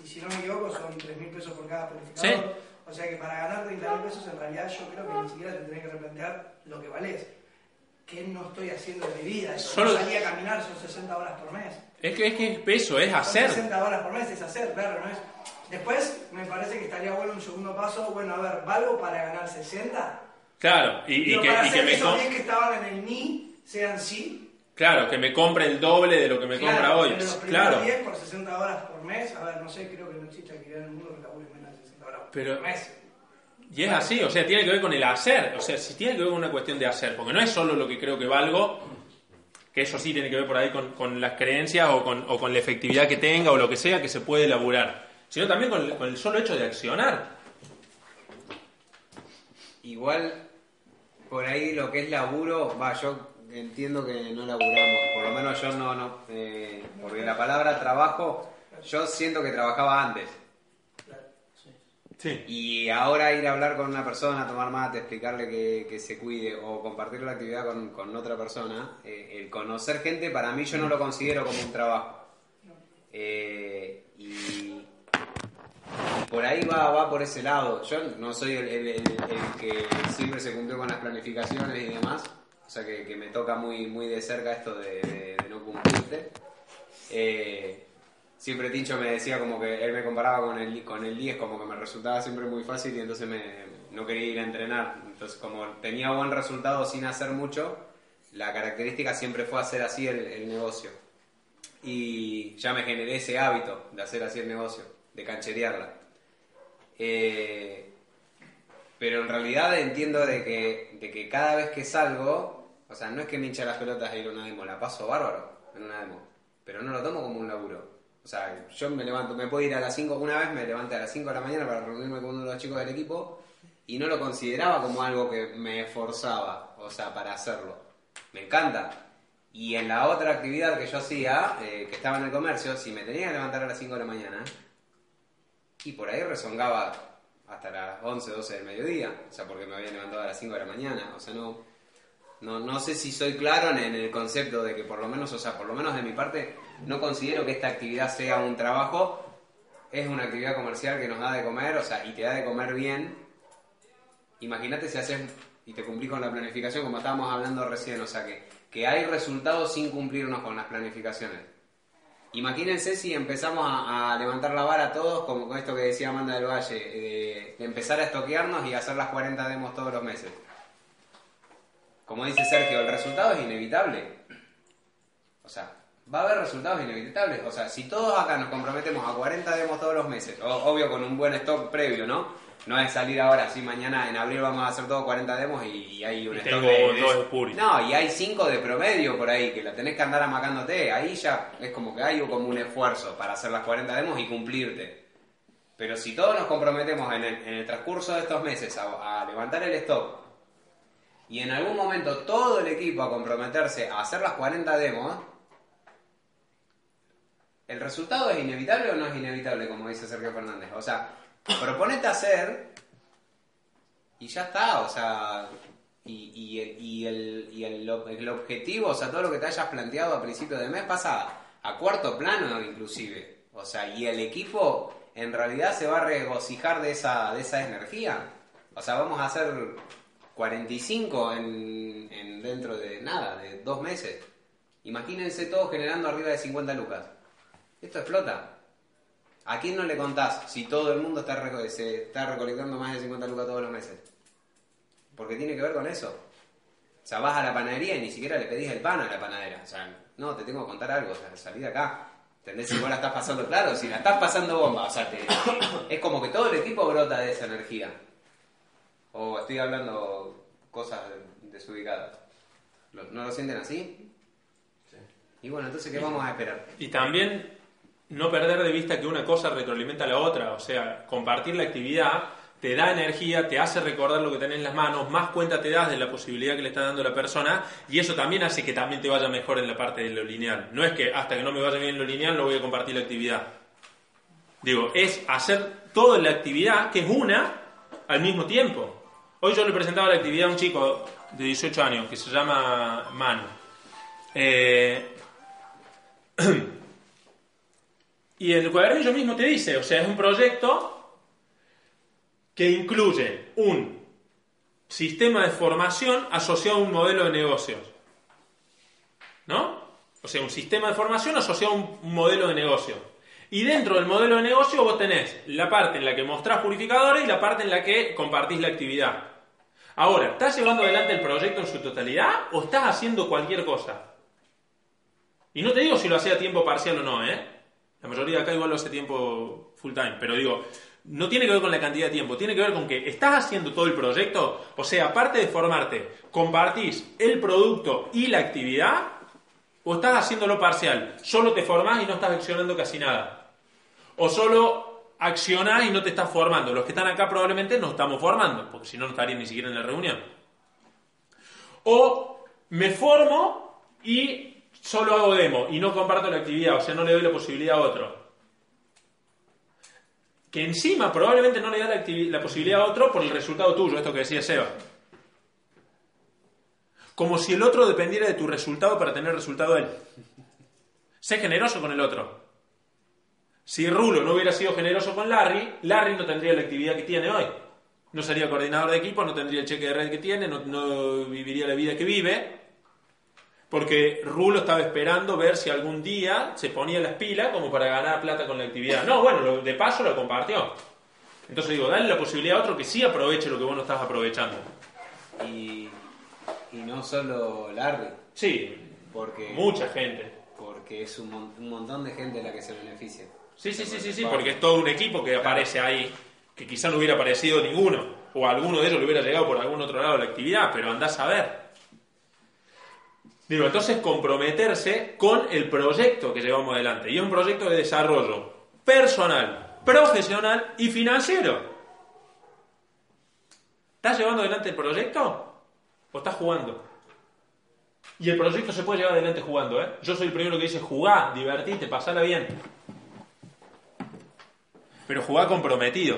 Y si no me equivoco, son tres mil pesos por cada purificador. ¿Sí? O sea que para ganar treinta mil pesos en realidad yo creo que ni siquiera te tenés que replantear lo que valés. ¿Qué no estoy haciendo de mi vida? Solo no salí a caminar, son sesenta horas por mes. Es que es, que es peso, es hacer. Son sesenta horas por mes, es hacer, claro, no es... Después me parece que estaría bueno un segundo paso, bueno, a ver, ¿valgo para ganar sesenta? Claro, y, y, y que... Para y hacer que esos diez que estaban en el mí sean sí. Claro, que me compre el doble de lo que me claro, compra hoy. Los claro, diez por sesenta horas por mes, a ver, no sé, creo que no existe actividad en el mundo que la vuelve menos. Pero, y es así, o sea, tiene que ver con el hacer. O sea, si tiene que ver con una cuestión de hacer, porque no es solo lo que creo que valgo, que eso sí tiene que ver por ahí con, con las creencias o con, o con la efectividad que tenga o lo que sea que se puede elaborar, sino también con, con el solo hecho de accionar. Igual, por ahí lo que es laburo, va, yo entiendo que no laburamos, por lo menos yo no, no eh, porque la palabra trabajo, yo siento que trabajaba antes. Sí. Y ahora ir a hablar con una persona, tomar mate, explicarle que, que se cuide o compartir la actividad con, con otra persona, eh, el conocer gente para mí yo no lo considero como un trabajo. Eh, y, y por ahí va, va por ese lado. Yo no soy el, el, el, el que siempre se cumplió con las planificaciones y demás, o sea que, que me toca muy, muy de cerca esto de, de, de no cumplirte. Eh, Siempre Tincho me decía como que él me comparaba con el, con el diez, como que me resultaba siempre muy fácil y entonces me, no quería ir a entrenar. Entonces como tenía buen resultado sin hacer mucho, la característica siempre fue hacer así el, el negocio. Y ya me generé ese hábito de hacer así el negocio, de cancherearla. Eh, pero en realidad entiendo de que, de que cada vez que salgo, o sea, no es que me hincha las pelotas de ir a una demo, la paso bárbaro en una demo, pero no lo tomo como un laburo. O sea, yo me levanto, me puedo ir a las cinco, una vez me levanté a las cinco de la mañana para reunirme con uno de los chicos del equipo y no lo consideraba como algo que me esforzaba, o sea, para hacerlo. Me encanta. Y en la otra actividad que yo hacía, eh, que estaba en el comercio, si me tenía que levantar a las cinco de la mañana y por ahí rezongaba hasta las once, doce del mediodía, o sea, porque me había levantado a las cinco de la mañana, o sea, no, no, no sé si soy claro en, en el concepto de que por lo menos, o sea, por lo menos de mi parte... No considero que esta actividad sea un trabajo, es una actividad comercial que nos da de comer, o sea, y te da de comer bien. Imagínate si haces y te cumplís con la planificación, como estábamos hablando recién, o sea, que, que hay resultados sin cumplirnos con las planificaciones. Imagínense si empezamos a, a levantar la vara todos, como con esto que decía Amanda del Valle, de, de empezar a estoquearnos y hacer las cuarenta demos todos los meses. Como dice Sergio, el resultado es inevitable. O sea... Va a haber resultados inevitables, o sea, si todos acá nos comprometemos a cuarenta demos todos los meses, obvio con un buen stock previo, ¿no? No es salir ahora, sí, mañana en abril vamos a hacer todos cuarenta demos y, y hay un y stock de, dos de puri. No, y hay cinco de promedio por ahí, que la tenés que andar amacándote. Ahí ya es como que hay como un esfuerzo para hacer las cuarenta demos y cumplirte. Pero si todos nos comprometemos en el, en el transcurso de estos meses a, a levantar el stock, y en algún momento todo el equipo a comprometerse a hacer las cuarenta demos, ¿el resultado es inevitable o no es inevitable, como dice Sergio Fernández? O sea, proponete hacer y ya está, o sea, y, y, el, y, el, y el, el objetivo, o sea, todo lo que te hayas planteado a principio de mes pasa a cuarto plano inclusive, o sea, y el equipo en realidad se va a regocijar de esa, de esa energía, o sea, vamos a hacer cuarenta y cinco en, en dentro de nada, de dos meses, imagínense todos generando arriba de cincuenta lucas, esto explota. ¿A quién no le contás si todo el mundo está reco- se está recolectando más de cincuenta lucas todos los meses? Porque tiene que ver con eso. O sea, vas a la panadería y ni siquiera le pedís el pan a la panadera. O sea, no, te tengo que contar algo. O sea, salí de acá. ¿Entendés? Si vos la estás pasando, claro, si la estás pasando bomba. O sea, te, es como que todo el equipo brota de esa energía. O estoy hablando cosas desubicadas. ¿No lo sienten así? Sí. Y bueno, entonces, ¿qué vamos a esperar? Y también... no perder de vista que una cosa retroalimenta a la otra, o sea, compartir la actividad te da energía, te hace recordar lo que tenés en las manos, más cuenta te das de la posibilidad que le está dando la persona y eso también hace que también te vaya mejor en la parte de lo lineal. No es que hasta que no me vaya bien en lo lineal no voy a compartir la actividad. Digo, es hacer toda la actividad, que es una, al mismo tiempo. Hoy yo le presentaba la actividad a un chico de dieciocho años que se llama Manu. Eh... Y el cuadernillo mismo te dice, o sea, es un proyecto que incluye un sistema de formación asociado a un modelo de negocios, ¿no? O sea, un sistema de formación asociado a un modelo de negocio. Y dentro del modelo de negocio vos tenés la parte en la que mostrás purificadores y la parte en la que compartís la actividad. Ahora, ¿estás llevando adelante el proyecto en su totalidad o estás haciendo cualquier cosa? Y no te digo si lo hacía a tiempo parcial o no, ¿eh? La mayoría de acá igual lo hace tiempo full time, pero digo, no tiene que ver con la cantidad de tiempo, tiene que ver con que estás haciendo todo el proyecto, o sea, aparte de formarte, compartís el producto y la actividad, o estás haciéndolo parcial, solo te formás y no estás accionando casi nada, o solo accionás y no te estás formando, los que están acá probablemente nos estamos formando, porque si no, no estarían ni siquiera en la reunión, o me formo y... solo hago demo y no comparto la actividad, o sea, no le doy la posibilidad a otro. Que encima probablemente no le da la, activi- la posibilidad a otro por el resultado tuyo, esto que decía Seba. Como si el otro dependiera de tu resultado para tener resultado él. Sé generoso con el otro. Si Rulo no hubiera sido generoso con Larry, Larry no tendría la actividad que tiene hoy. No sería coordinador de equipo, no tendría el cheque de red que tiene, no, no viviría la vida que vive... porque Rulo estaba esperando ver si algún día se ponía las pilas como para ganar plata con la actividad. No, bueno, de paso lo compartió. Entonces digo, dale la posibilidad a otro que sí aproveche lo que vos no estás aprovechando. Y, y no solo Larry. Sí, porque mucha gente. Porque es un, mon- un montón de gente la que se beneficia. Sí, sí, sí, sí, sí, porque es todo un equipo que aparece ahí, que quizá no hubiera aparecido ninguno, o alguno de ellos le hubiera llegado por algún otro lado la actividad, pero andás a ver. Digo, entonces comprometerse con el proyecto que llevamos adelante. Y es un proyecto de desarrollo personal, profesional y financiero. ¿Estás llevando adelante el proyecto? ¿O estás jugando? Y el proyecto se puede llevar adelante jugando, ¿eh? Yo soy el primero que dice jugá, divertite, pasala bien. Pero jugá comprometido.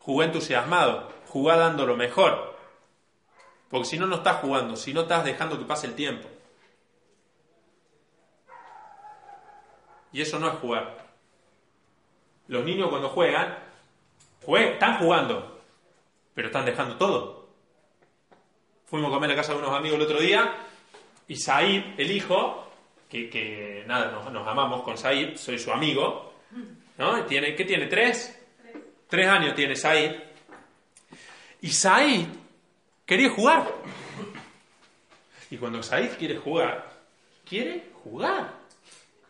Jugá entusiasmado. Jugá dando lo mejor. Porque si no, no estás jugando, si no estás dejando que pase el tiempo. Y eso no es jugar. Los niños cuando juegan, juegan, están jugando, pero están dejando todo. Fuimos a comer a la casa de unos amigos el otro día y Saib, el hijo, que, que nada, nos, nos amamos con Saib, soy su amigo, ¿no? ¿Tiene, ¿Qué tiene? ¿Tres? Tres. Tres años tiene Saib. Y Saib... quería jugar. Y cuando Said quiere jugar, quiere jugar.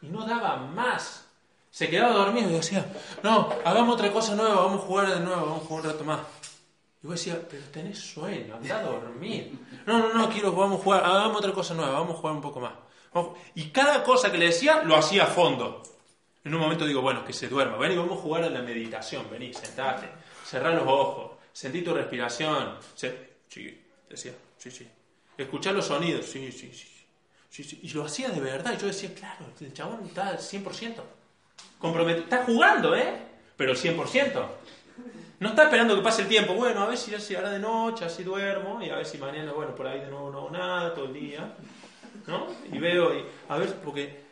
Y no daba más. Se quedaba dormido y decía, no, hagamos otra cosa nueva, vamos a jugar de nuevo, vamos a jugar un rato más. Y vos decías, pero tenés sueño, andá a dormir. No, no, no, quiero, vamos a jugar, hagamos otra cosa nueva, vamos a jugar un poco más. Y cada cosa que le decía, lo hacía a fondo. En un momento digo, bueno, que se duerma. Vení, vamos a jugar a la meditación, vení, sentate, cerrá los ojos, sentí tu respiración. Sí, sí, decía, sí, sí. Escuchá los sonidos, sí, sí, sí. Sí, sí. Y lo hacía de verdad. Y yo decía, claro, el chabón está al cien por ciento. Comprometido. Está jugando, ¿eh? Pero al cien por ciento. No está esperando que pase el tiempo. Bueno, a ver si ya se hará de noche, así duermo. Y a ver si mañana, bueno, por ahí de nuevo no hago nada, todo el día. ¿No? Y veo, y a ver, porque...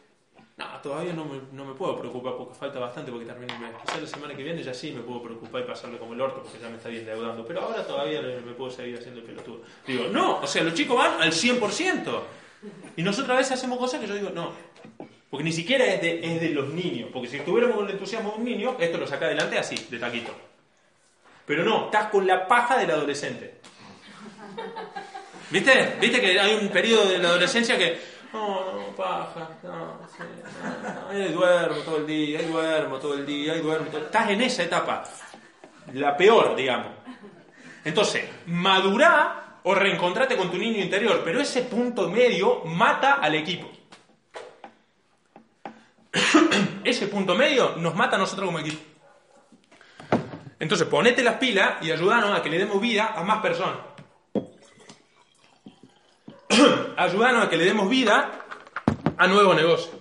No, todavía no me, no me puedo preocupar porque falta bastante porque termine el mes. Quizás la semana que viene ya sí me puedo preocupar y pasarlo como el orto porque ya me está bien deudando. Pero ahora todavía me puedo seguir haciendo el pelotudo. Digo, no, o sea, los chicos van al cien por ciento. Y nosotros a veces hacemos cosas que yo digo, no. Porque ni siquiera es de, es de los niños. Porque si estuviéramos con el entusiasmo de un niño, esto lo saca adelante así, de taquito. Pero no, estás con la paja del adolescente. ¿Viste? ¿Viste que hay un periodo de la adolescencia que... No, no, paja, no, sí, no, no, ahí duermo todo el día, ahí duermo todo el día, ahí duermo todo el día. Estás en esa etapa, la peor, digamos. Entonces, madurá o reencontrate con tu niño interior, pero ese punto medio mata al equipo. Ese punto medio nos mata a nosotros como equipo. Entonces, ponete las pilas y ayúdanos a que le demos vida a más personas. Ayúdanos a que le demos vida a nuevo negocio.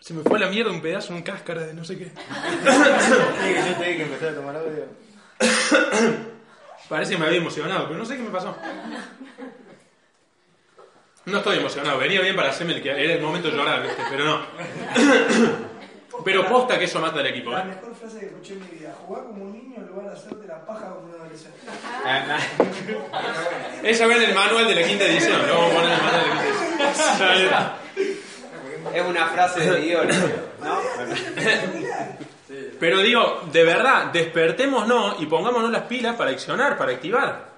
Se me fue a la mierda un pedazo, un cáscara de no sé qué. Yo te dije que empezar a tomar audio. Parece que me había emocionado, pero no sé qué me pasó. No estoy emocionado, venía bien para hacerme el que era el momento de llorar, ¿viste? Pero no. Pero posta que eso mata al equipo, ¿eh? La mejor frase que escuché en mi vida: jugar como un niño en lugar de hacerte la paja como un adolescente. Eso viene en el manual de la quinta edición. Lo vamos a poner en el manual de la quinta edición. Es una frase de guión, ¿no? Pero digo, de verdad, despertémonos y pongámonos las pilas para accionar, para activar.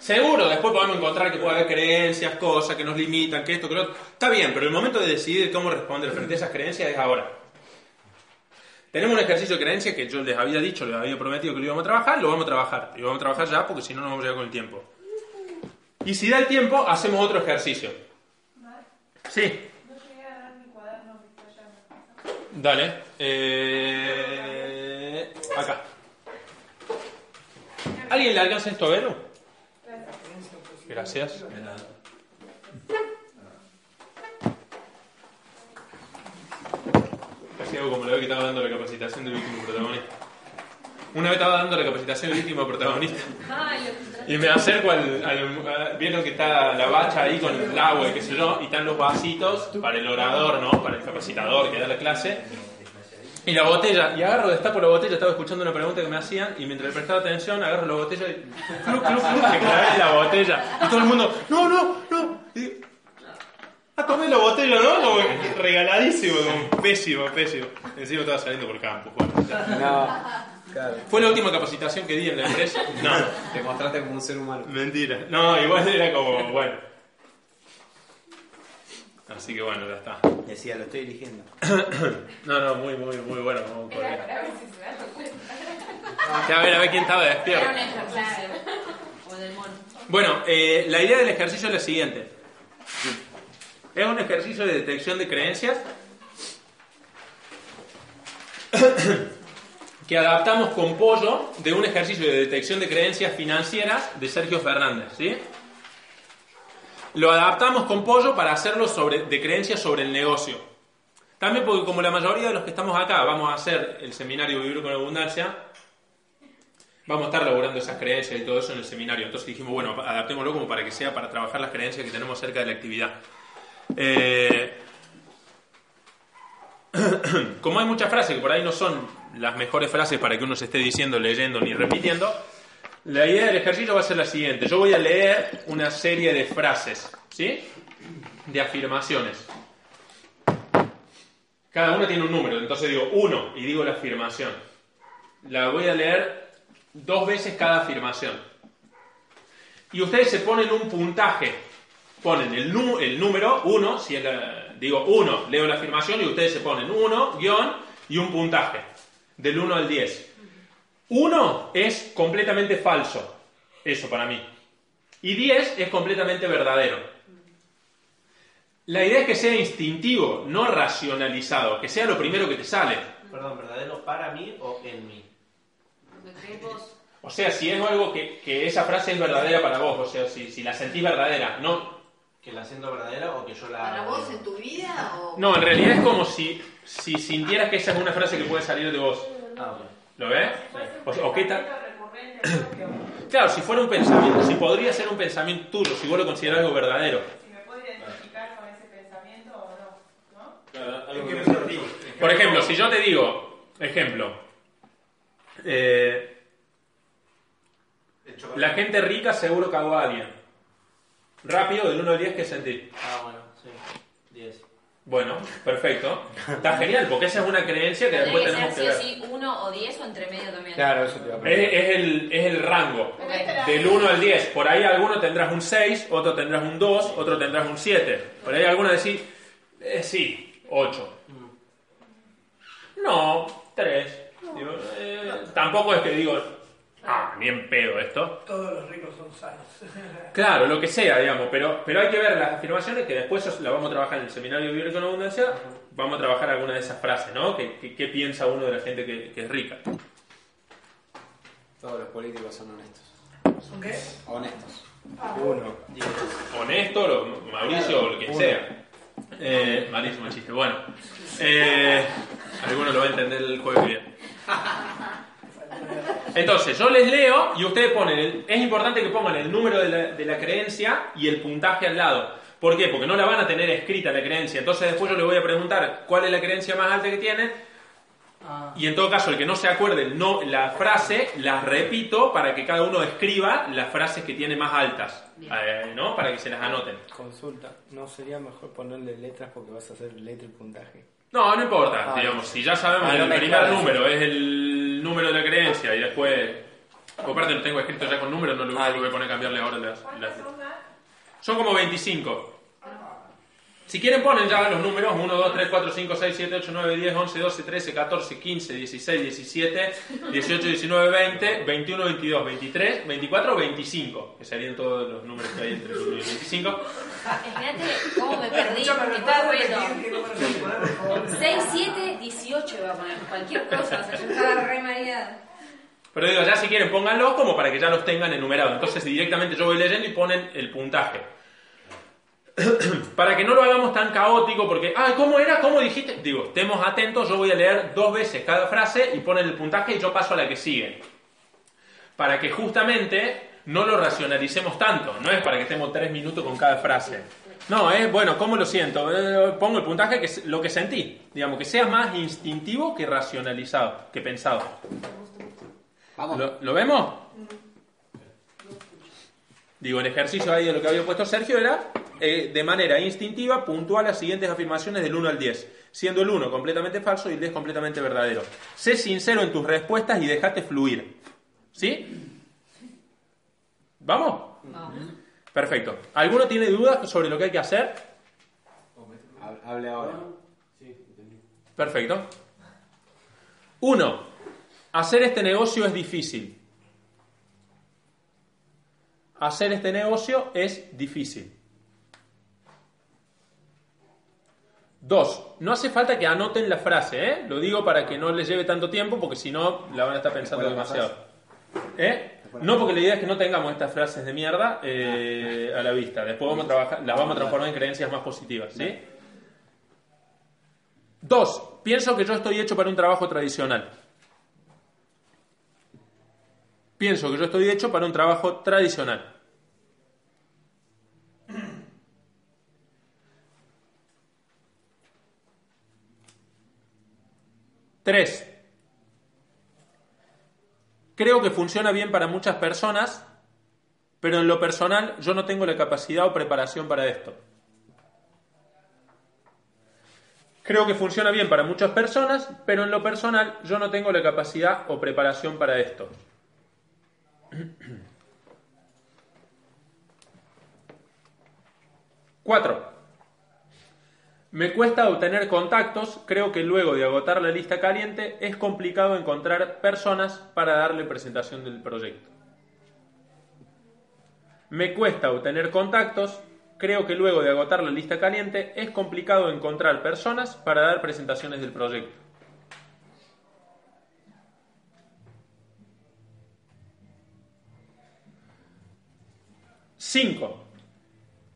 Seguro, después podemos encontrar que puede haber creencias, cosas que nos limitan, que esto, que lo otro. Está bien, pero el momento de decidir cómo responder frente a esas creencias es ahora. Tenemos un ejercicio de creencias que yo les había dicho, les había prometido que lo íbamos a trabajar, lo vamos a trabajar. Lo vamos a trabajar ya porque si no, no vamos a llegar con el tiempo. Y si da el tiempo, hacemos otro ejercicio. Sí. No llegué a dar mi cuaderno que está allá en la casa. Dale. Eh... Acá. ¿Alguien le alcanza esto a verlo? Gracias. Casi algo como la vez que estaba dando la capacitación del último protagonista. Una vez estaba dando la capacitación del último protagonista. Y me acerco al... al, al vieron que está la bacha ahí con el agua y qué sé yo, y están los vasitos para el orador, ¿no? Para el capacitador que da la clase. Y la botella. Y agarro de destapo la botella. Estaba escuchando una pregunta que me hacían y mientras le prestaba atención, agarro la botella y... ¡Cluc, cluc, cluc! Me clavé en la botella. Y todo el mundo... ¡No, no, no! Y digo... ¡Ah, tomé la botella, no! Como regaladísimo. Como pésimo, pésimo. Encima estaba saliendo por campo. No, claro. Fue la última capacitación que di en la empresa. No. Te mostraste como un ser humano. Mentira. No, igual era como... Bueno... Así que bueno, ya está. Decía, lo estoy eligiendo. No, no, muy, muy, muy bueno. Vamos a ver si se da cuenta. Ya, a ver, a ver quién estaba despierto. Era un ejercicio. O del mono. Bueno, eh, la idea del ejercicio es la siguiente. Es un ejercicio de detección de creencias que adaptamos con Pollo de un ejercicio de detección de creencias financieras de Sergio Fernández, ¿sí? Lo adaptamos con Pollo para hacerlo sobre, de creencias sobre el negocio. También porque como la mayoría de los que estamos acá vamos a hacer el seminario Vivir con Abundancia, vamos a estar elaborando esas creencias y todo eso en el seminario. Entonces dijimos, bueno, adaptémoslo como para que sea para trabajar las creencias que tenemos acerca de la actividad. Eh... Como hay muchas frases que por ahí no son las mejores frases para que uno se esté diciendo, leyendo ni repitiendo... La idea del ejercicio va a ser la siguiente. Yo voy a leer una serie de frases, ¿sí? De afirmaciones. Cada una tiene un número, entonces digo uno y digo la afirmación. La voy a leer dos veces cada afirmación. Y ustedes se ponen un puntaje ponen el, nu el número uno, si es la, digo uno, leo la afirmación y ustedes se ponen uno, guión y un puntaje, del uno al diez. uno es completamente falso, eso para mí, y diez es completamente verdadero. La idea es que sea instintivo, no racionalizado, que sea lo primero que te sale. Perdón, ¿verdadero para mí o en mí? O sea, si es algo que, que esa frase es verdadera para vos, o sea, si, si la sentís verdadera, no... ¿Que la siento verdadera o que yo la...? ¿Para vos en tu vida o...? No, en realidad es como si, si sintieras que esa es una frase que puede salir de vos. Ah, bueno. ¿Lo ves? Sí. O, o qué tal... Claro, si fuera un pensamiento, si podría ser un pensamiento tuyo, si vos lo considerás algo verdadero. Si me puedo identificar con ese pensamiento o no, ¿no? Claro, algo que me digo. Por ejemplo, si yo te digo, ejemplo, eh... la gente rica seguro cagó a alguien. Rápido, del uno al diez, ¿qué sentís? Ah, bueno, sí. diez. Bueno, perfecto. Está genial, porque esa es una creencia que después que tenemos ser, que sí, ver. Sí, uno o diez o entre medio también. Claro, eso te va a preguntar. Es, es, el, es el rango. Okay. Del uno al diez. Por ahí alguno tendrás un seis, otro tendrás un dos, otro tendrás un siete. Por ahí alguno decís, eh, sí, ocho. No, tres. Digo, eh, tampoco es que digo... Ah, bien pedo esto. Todos los ricos son sanos. Claro, lo que sea, digamos. Pero, pero hay que ver las afirmaciones que después las vamos a trabajar en el seminario Vivir con Abundancia. Vamos a trabajar alguna de esas frases, ¿no? ¿Qué, qué, qué piensa uno de la gente que, que es rica? Todos los políticos son honestos. ¿Son qué? Honestos. Ah. Uno. Honesto, lo, Mauricio o lo que sea. Eh, malísimo chiste. Bueno, eh, alguno lo va a entender el jueves bien. Entonces, yo les leo y ustedes ponen... El, es importante que pongan el número de la, de la creencia y el puntaje al lado. ¿Por qué? Porque no la van a tener escrita la creencia. Entonces después yo les voy a preguntar cuál es la creencia más alta que tienen. Ah. Y en todo caso, el que no se acuerde no, la frase, las repito para que cada uno escriba las frases que tiene más altas. Eh, ¿no? Para que se las anoten. Consulta. ¿No sería mejor ponerle letras porque vas a hacer letra y puntaje? No, no importa. Ah, digamos, si ya sabemos ah, el no primer número es el... número de la creencia y después aparte lo tengo escrito ya con números, no lo ah, voy a poner a cambiarle ahora las, las... son como veinticinco. Si quieren ponen ya los números uno, dos, tres, cuatro, cinco, seis, siete, ocho, nueve, diez, once, doce, trece, catorce, quince, dieciséis, diecisiete, dieciocho, diecinueve, veinte, veintiuno, veintidós, veintitrés, veinticuatro, veinticinco que serían todos los números que hay entre uno y veinticinco. Imagínate cómo me perdí, me estaba riendo. seis, siete, dieciocho va a poner cualquier cosa, o sea, yo estaba re mareada. Pero digo, ya si quieren pónganlos como para que ya los tengan enumerados. Entonces directamente yo voy leyendo y ponen el puntaje. Para que no lo hagamos tan caótico, porque, ah, ¿cómo era? ¿Cómo dijiste? Digo, estemos atentos, yo voy a leer dos veces cada frase y ponen el puntaje y yo paso a la que sigue. Para que justamente no lo racionalicemos tanto, no es para que estemos tres minutos con cada frase. No, es, bueno, ¿cómo lo siento? Eh, pongo el puntaje que es lo que sentí. Digamos, que sea más instintivo que racionalizado, que pensado. Vamos. ¿Lo, ¿lo vemos? Digo, el ejercicio ahí de lo que había puesto Sergio era... Eh, de manera instintiva, puntual las siguientes afirmaciones del uno al diez, siendo el uno completamente falso y el diez completamente verdadero. Sé sincero en tus respuestas y déjate fluir. ¿Sí? ¿Vamos? No. Perfecto. ¿Alguno tiene dudas sobre lo que hay que hacer? Hable ahora. Perfecto. uno. Hacer este negocio es difícil. Hacer este negocio es difícil. Dos, no hace falta que anoten la frase, ¿eh? Lo digo para que no les lleve tanto tiempo, porque si no, la van a estar pensando demasiado. ¿Eh? No, porque la idea es que no tengamos estas frases de mierda eh, a la vista. Después vamos a trabajar, las vamos a transformar en creencias más positivas, ¿sí? Dos, pienso que yo estoy hecho para un trabajo tradicional. Pienso que yo estoy hecho para un trabajo tradicional. Tres. Creo que funciona bien para muchas personas, pero en lo personal yo no tengo la capacidad o preparación para esto. Creo que funciona bien para muchas personas, pero en lo personal yo no tengo la capacidad o preparación para esto. cuatro. Me cuesta obtener contactos, creo que luego de agotar la lista caliente es complicado encontrar personas para darle presentación del proyecto. Me cuesta obtener contactos, creo que luego de agotar la lista caliente es complicado encontrar personas para dar presentaciones del proyecto. cinco.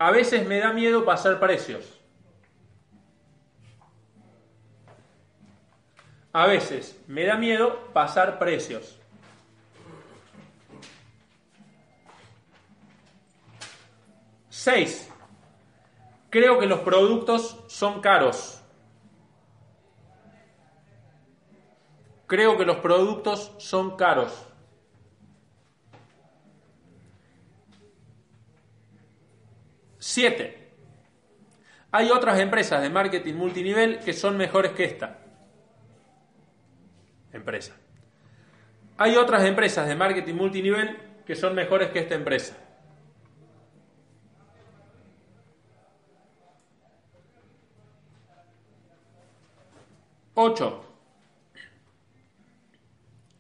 A veces me da miedo pasar precios. A veces me da miedo pasar precios. seis. Creo que los productos son caros. Creo que los productos son caros. siete. Hay otras empresas de marketing multinivel que son mejores que esta empresa. Hay otras empresas de marketing multinivel que son mejores que esta empresa. ocho.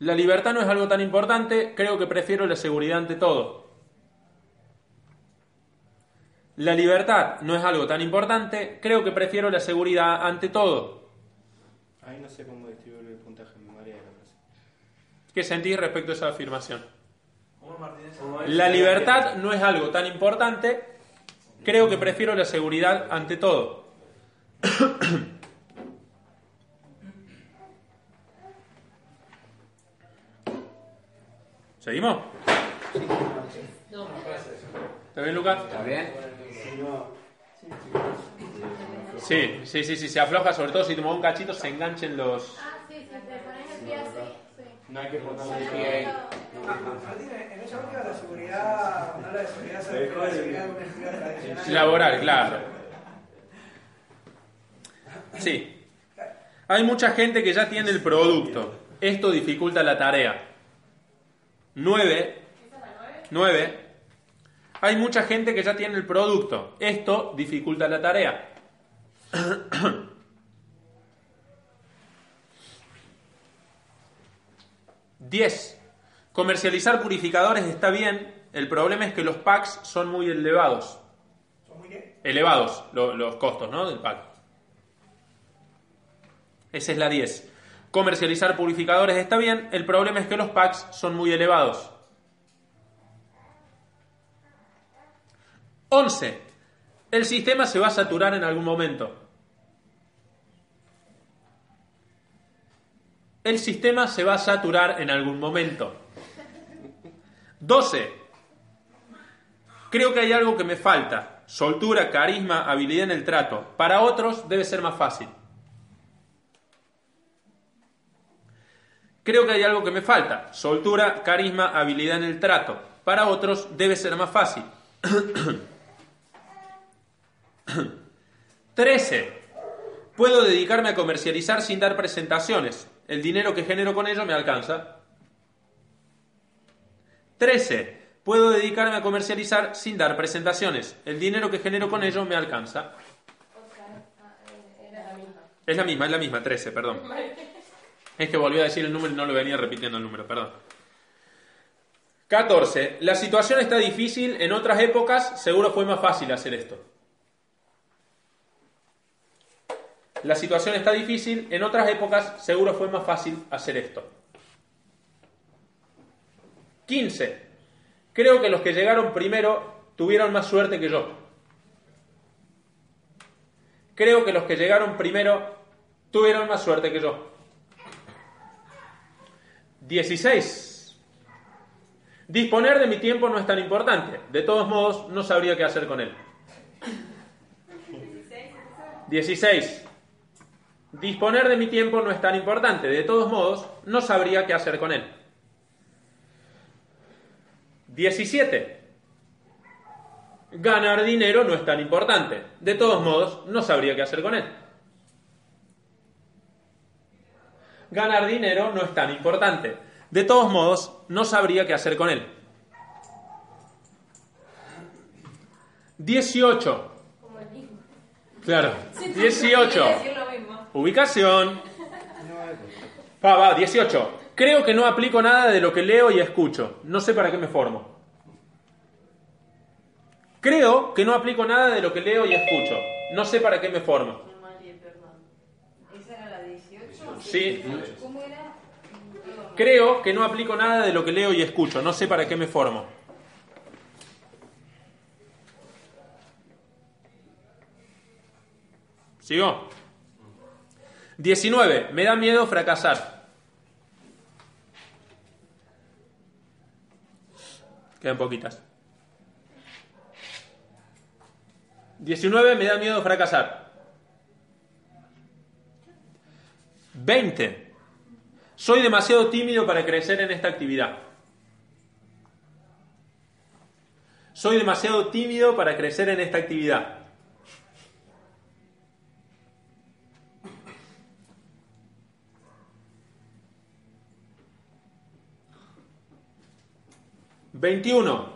La libertad no es algo tan importante, creo que prefiero la seguridad ante todo. La libertad no es algo tan importante, creo que prefiero la seguridad ante todo. Ahí no sé cómo distribuir el puntaje en memoria de la frase. ¿Qué sentís respecto a esa afirmación? La libertad no es algo tan importante, creo que prefiero la seguridad ante todo. ¿Seguimos? ¿Está bien, Lucas? ¿Está bien? Sí, sí, sí, sí, se afloja, sobre todo si te mueves un cachito, se enganchen los... Ah, sí, si te pones el pie así, sí. No hay que cortar el pie ahí. Martín, en esa última la seguridad, no la de seguridad, se dejó de seguridad de una seguridad tradicional. Laboral, claro. Sí. Hay mucha gente que ya tiene el producto. Esto dificulta la tarea. Nueve. Nueve. Hay mucha gente que ya tiene el producto. Esto dificulta la tarea. diez. Comercializar purificadores está bien. El problema es que los packs son muy elevados. ¿Son muy qué? Elevados lo, los costos, ¿no? Del pack. Esa es la diez. Comercializar purificadores está bien. El problema es que los packs son muy elevados. once. El sistema se va a saturar en algún momento. El sistema se va a saturar en algún momento. doce. Creo que hay algo que me falta. Soltura, carisma, habilidad en el trato. Para otros debe ser más fácil. Creo que hay algo que me falta. Soltura, carisma, habilidad en el trato. Para otros debe ser más fácil. trece. Puedo dedicarme a comercializar sin dar presentaciones. El dinero que genero con ello me alcanza. trece. Puedo dedicarme a comercializar sin dar presentaciones. El dinero que genero con ello me alcanza. Es la misma, es la misma, trece, perdón. Es que volví a decir el número y no lo venía repitiendo el número, perdón. catorce. La situación está difícil. En otras épocas seguro fue más fácil hacer esto. La situación está difícil. En otras épocas seguro fue más fácil hacer esto. quince. Creo que los que llegaron primero tuvieron más suerte que yo. Creo que los que llegaron primero tuvieron más suerte que yo. dieciséis. Disponer de mi tiempo no es tan importante. De todos modos, no sabría qué hacer con él. dieciséis. Disponer de mi tiempo no es tan importante. De todos modos, no sabría qué hacer con él. diecisiete. Ganar dinero no es tan importante. De todos modos, no sabría qué hacer con él. Ganar dinero no es tan importante. De todos modos, no sabría qué hacer con él. dieciocho. Como Claro. dieciocho. Ubicación. Va, va, dieciocho. Creo que no aplico nada de lo que leo y escucho. No sé para qué me formo. Creo que no aplico nada de lo que leo y escucho. No sé para qué me formo. ¿Esa era la dieciocho? Sí. ¿Cómo era? Creo que no aplico nada de lo que leo y escucho. No sé para qué me formo. ¿Sigo? diecinueve. Me da miedo fracasar. Quedan poquitas. diecinueve. Me da miedo fracasar. veinte. Soy demasiado tímido para crecer en esta actividad. Soy demasiado tímido para crecer en esta actividad. veintiuno.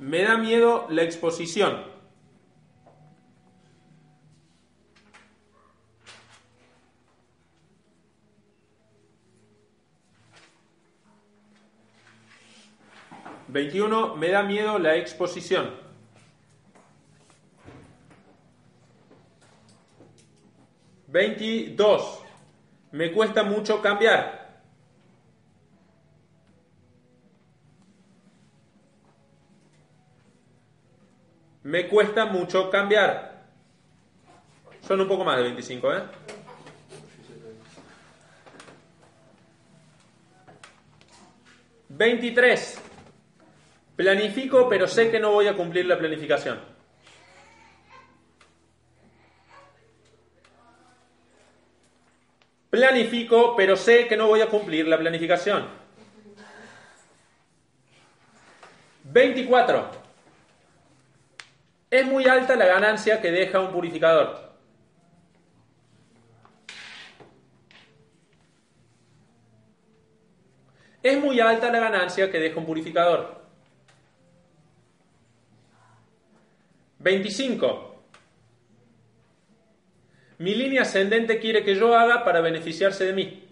Me da miedo la exposición. veintiuno. Me da miedo la exposición. veintidós. Me cuesta mucho cambiar. Me cuesta mucho cambiar. Son un poco más de veinticinco, ¿eh? veintitrés. Planifico, pero sé que no voy a cumplir la planificación. Planifico, pero sé que no voy a cumplir la planificación. veinticuatro. Es muy alta la ganancia que deja un purificador. Es muy alta la ganancia que deja un purificador. veinticinco. Mi línea ascendente quiere que yo haga para beneficiarse de mí.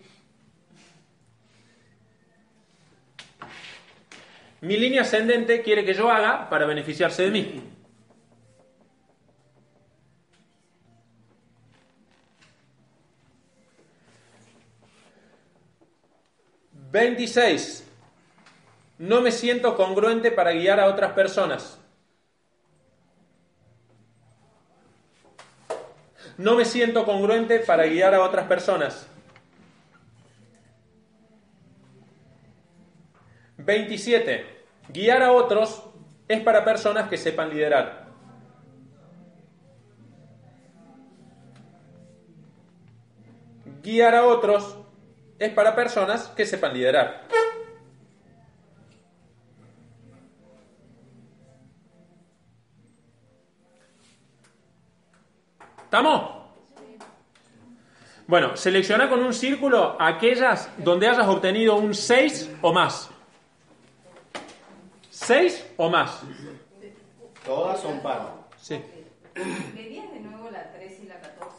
Mi línea ascendente quiere que yo haga para beneficiarse de mí. veintiséis. No me siento congruente para guiar a otras personas. No me siento congruente para guiar a otras personas. veintisiete. Guiar a otros es para personas que sepan liderar. Guiar a otros es para personas que sepan liderar. ¿Estamos? Bueno, selecciona con un círculo aquellas donde hayas obtenido un seis o más. ¿seis o más? Todas son par. Sí. ¿Verías de nuevo la tres y la catorce?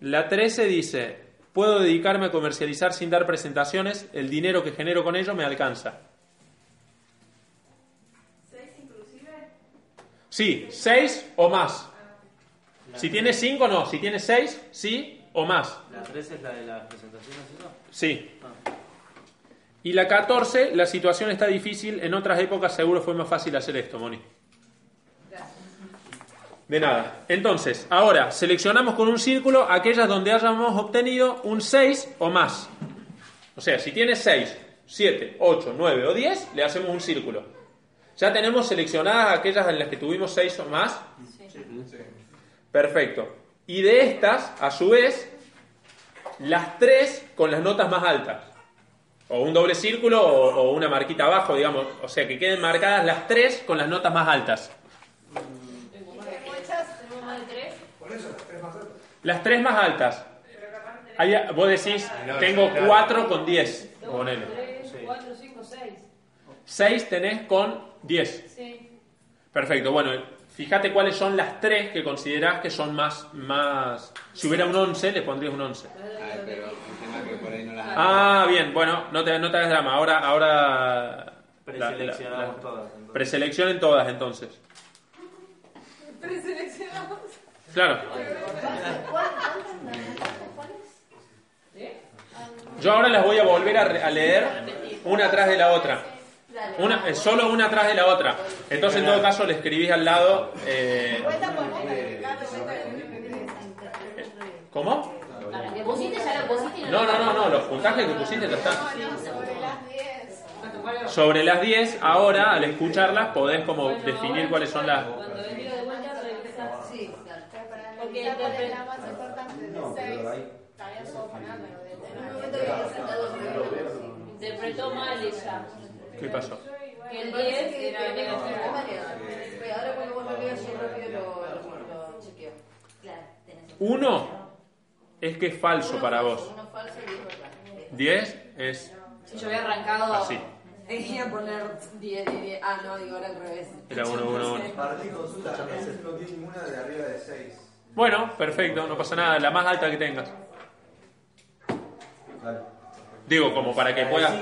La trece dice: puedo dedicarme a comercializar sin dar presentaciones, el dinero que genero con ello me alcanza. ¿seis inclusive? Sí, seis o más. Si tiene cinco, no. Si tiene seis, sí o más. ¿La trece es la de las presentaciones, no? Sí. Ah. Y la catorce, la situación está difícil, en otras épocas seguro fue más fácil hacer esto, Moni. De nada. Entonces, ahora seleccionamos con un círculo aquellas donde hayamos obtenido un seis o más. O sea, si tiene seis, siete, ocho, nueve o diez, le hacemos un círculo. ¿Ya tenemos seleccionadas aquellas en las que tuvimos seis o más? Sí. Sí. Perfecto. Y de estas, a su vez, las tres con las notas más altas. O un doble círculo o, o una marquita abajo, digamos. O sea, que queden marcadas las tres con las notas más altas. Las tres más altas. Ahí, vos decís, tengo cuatro con diez. Ponele. tres, cuatro, cinco, seis. seis tenés con diez. Sí. Perfecto, bueno, fíjate cuáles son las tres que considerás que son más... más... Si hubiera un once, le pondrías un once. Ay, pero el tema que por ahí no las... Ah, bien, bueno, no te, no te hagas drama. Ahora... ahora... Preseleccionamos la, la, la... todas. Entonces. Preseleccionen todas, entonces. Preseleccionamos. Claro. Yo ahora las voy a volver a, re- a leer una atrás de la otra. Una, eh, solo una atrás de la otra. Entonces, en todo caso, le escribís al lado. Eh... ¿Cómo? No, no, no, no. Los puntajes que pusiste ya están. Sobre las diez, ahora, al escucharlas, podés como definir cuáles son las... Interpretó mal ella. ¿Qué pasó? Que el diez era negativo. Ahora cuando vos lo leas, yo rápido lo chequeo. Uno es que es falso para vos. Diez es... Yo había arrancado así. Quería poner diez, diez, diez. Ah, no, digo, era al revés. Era uno, uno, uno. Martín, consulta, a veces no tiene ninguna de arriba de seis. Bueno, perfecto, no pasa nada. La más alta que tengas. Digo, como para que puedas...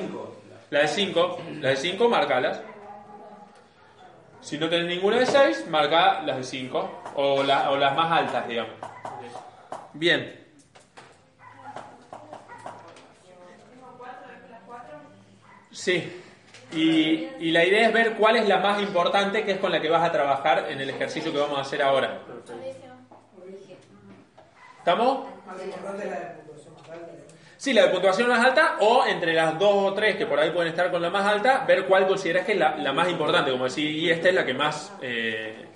La de cinco. La de cinco, marcalas. Si no tenés ninguna de seis, marca las de cinco. O, la, o las más altas, digamos. Bien. Sí, y, y la idea es ver cuál es la más importante, que es con la que vas a trabajar en el ejercicio que vamos a hacer ahora. ¿Estamos? Sí, la de puntuación más alta, o entre las dos o tres que por ahí pueden estar con la más alta, ver cuál consideras que es la, la más importante, como decir, y esta es la que más... Eh...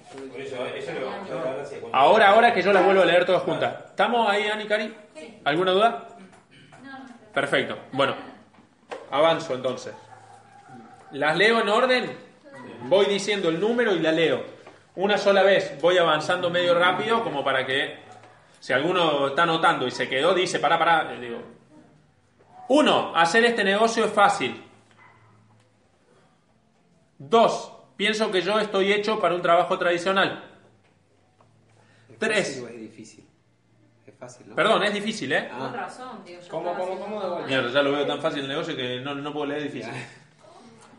Ahora, ahora que yo las vuelvo a leer todas juntas. ¿Estamos ahí, Ani, Cari? ¿Alguna duda? Perfecto, bueno. Avanzo entonces. ¿Las leo en orden? Voy diciendo el número y la leo. Una sola vez voy avanzando medio rápido, como para que, si alguno está anotando y se quedó, dice, pará, pará. Digo, uno, hacer este negocio es fácil. Dos, pienso que yo estoy hecho para un trabajo tradicional. Tres. Fácil, ¿no? Perdón, es difícil, ¿eh? Con razón, tío. ¿Cómo, cómo, cómo? Mierda, ya lo veo tan fácil el negocio que no, no puedo leer difícil.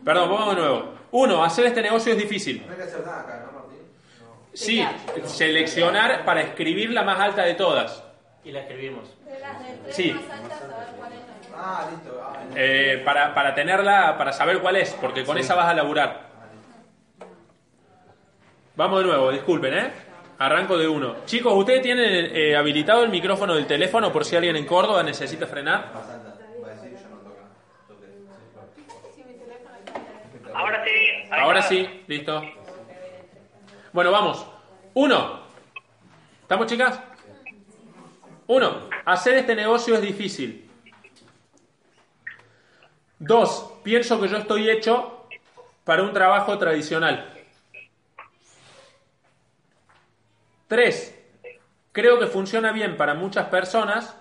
Perdón, vamos de nuevo. Uno, hacer este negocio es difícil. No hay que hacer nada acá, ¿no, Martín? No. Sí, seleccionar para escribir la más alta de todas. Y la escribimos. Sí. Ah, listo. Eh, para, para tenerla, para saber cuál es, porque con sí. Esa vas a laburar. Vamos de nuevo, disculpen, ¿eh? Arranco de uno. Chicos, ¿ustedes tienen eh, habilitado el micrófono del teléfono por si alguien en Córdoba necesita frenar? Ahora sí. Ahora sí, listo. Bueno, vamos. Uno. ¿Estamos, chicas? Uno. Hacer este negocio es difícil. Dos. Pienso que yo estoy hecho para un trabajo tradicional. Tres, creo que funciona bien para muchas personas,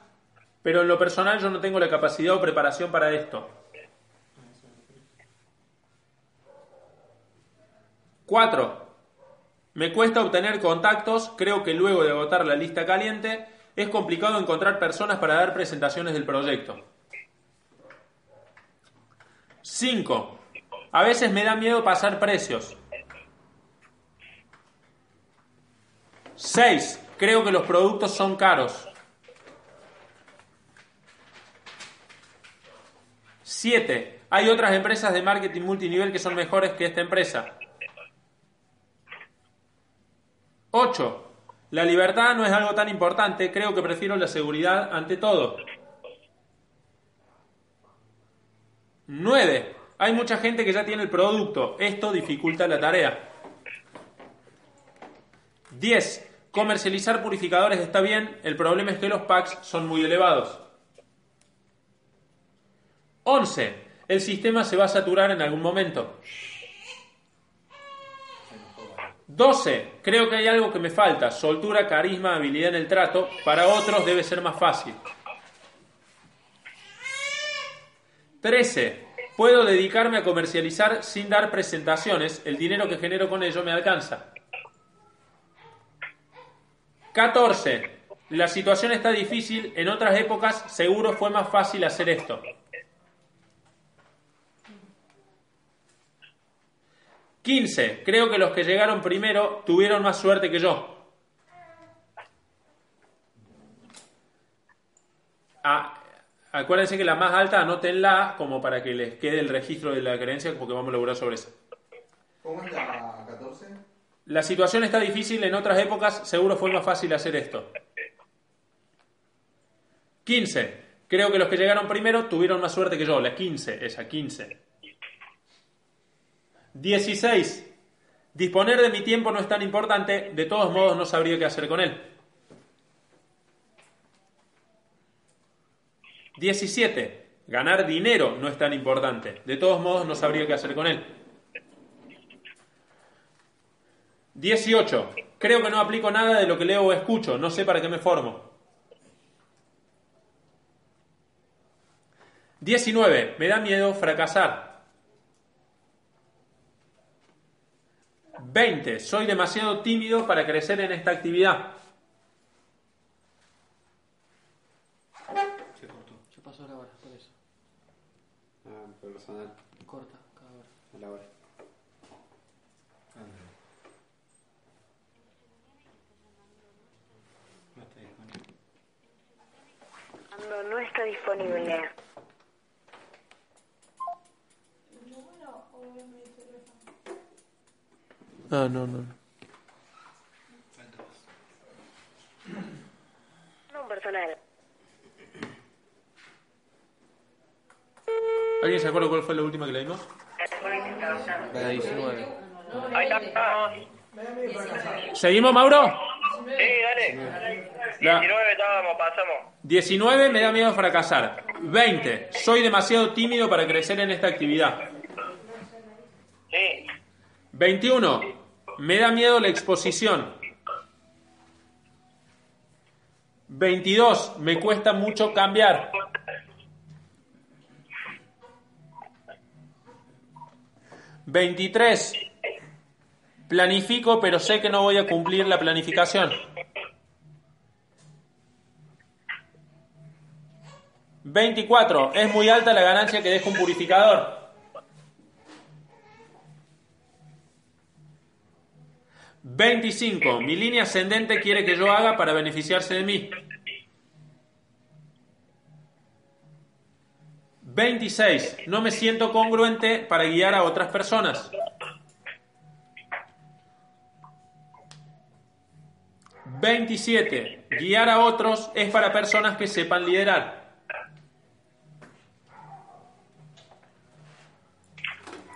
pero en lo personal yo no tengo la capacidad o preparación para esto. Cuatro, me cuesta obtener contactos, creo que luego de agotar la lista caliente es complicado encontrar personas para dar presentaciones del proyecto. Cinco, a veces me da miedo pasar precios. seis. Creo que los productos son caros. siete. Hay otras empresas de marketing multinivel que son mejores que esta empresa. ocho. La libertad no es algo tan importante. Creo que prefiero la seguridad ante todo. nueve. Hay mucha gente que ya tiene el producto. Esto dificulta la tarea. diez. Comercializar purificadores está bien, el problema es que los packs son muy elevados. once. El sistema se va a saturar en algún momento. doce. Creo que hay algo que me falta, soltura, carisma, habilidad en el trato, para otros debe ser más fácil. trece. Puedo dedicarme a comercializar sin dar presentaciones. El dinero que genero con ello me alcanza. catorce. La situación está difícil. En otras épocas seguro fue más fácil hacer esto. quince. Creo que los que llegaron primero tuvieron más suerte que yo. Ah, acuérdense que la más alta anótenla como para que les quede el registro de la creencia, porque vamos a laburar sobre eso. ¿Cómo está la catorce? La situación está difícil. En otras épocas seguro fue más fácil hacer esto. quince. Creo que los que llegaron primero tuvieron más suerte que yo. La quince, esa quince. dieciséis. Disponer de mi tiempo no es tan importante. De todos modos no sabría qué hacer con él. diecisiete. Ganar dinero no es tan importante. De todos modos no sabría qué hacer con él. dieciocho. Creo que no aplico nada de lo que leo o escucho. No sé para qué me formo. diecinueve. Me da miedo fracasar. veinte. Soy demasiado tímido para crecer en esta actividad. Se cortó. ¿Qué pasó la hora por eso? Ah, por personal. Corta cada hora. A la hora. Ah, no. No está disponible. No, no está disponible. No, no, no. No, personal. ¿Alguien se acuerda cuál fue la última que le dimos? La diecinueve. Ahí está. ¿Seguimos, Mauro? Sí, dale. La... diecinueve estábamos, pasamos. diecinueve, me da miedo fracasar. veinte, soy demasiado tímido para crecer en esta actividad. Sí. veintiuno. Me da miedo la exposición. veintidós. Me cuesta mucho cambiar. veintitrés. Planifico, pero sé que no voy a cumplir la planificación. veinticuatro. Es muy alta la ganancia que deja un purificador. veinticinco. Mi línea ascendente quiere que yo haga para beneficiarse de mí. veintiséis. No me siento congruente para guiar a otras personas. veintisiete. Guiar a otros es para personas que sepan liderar.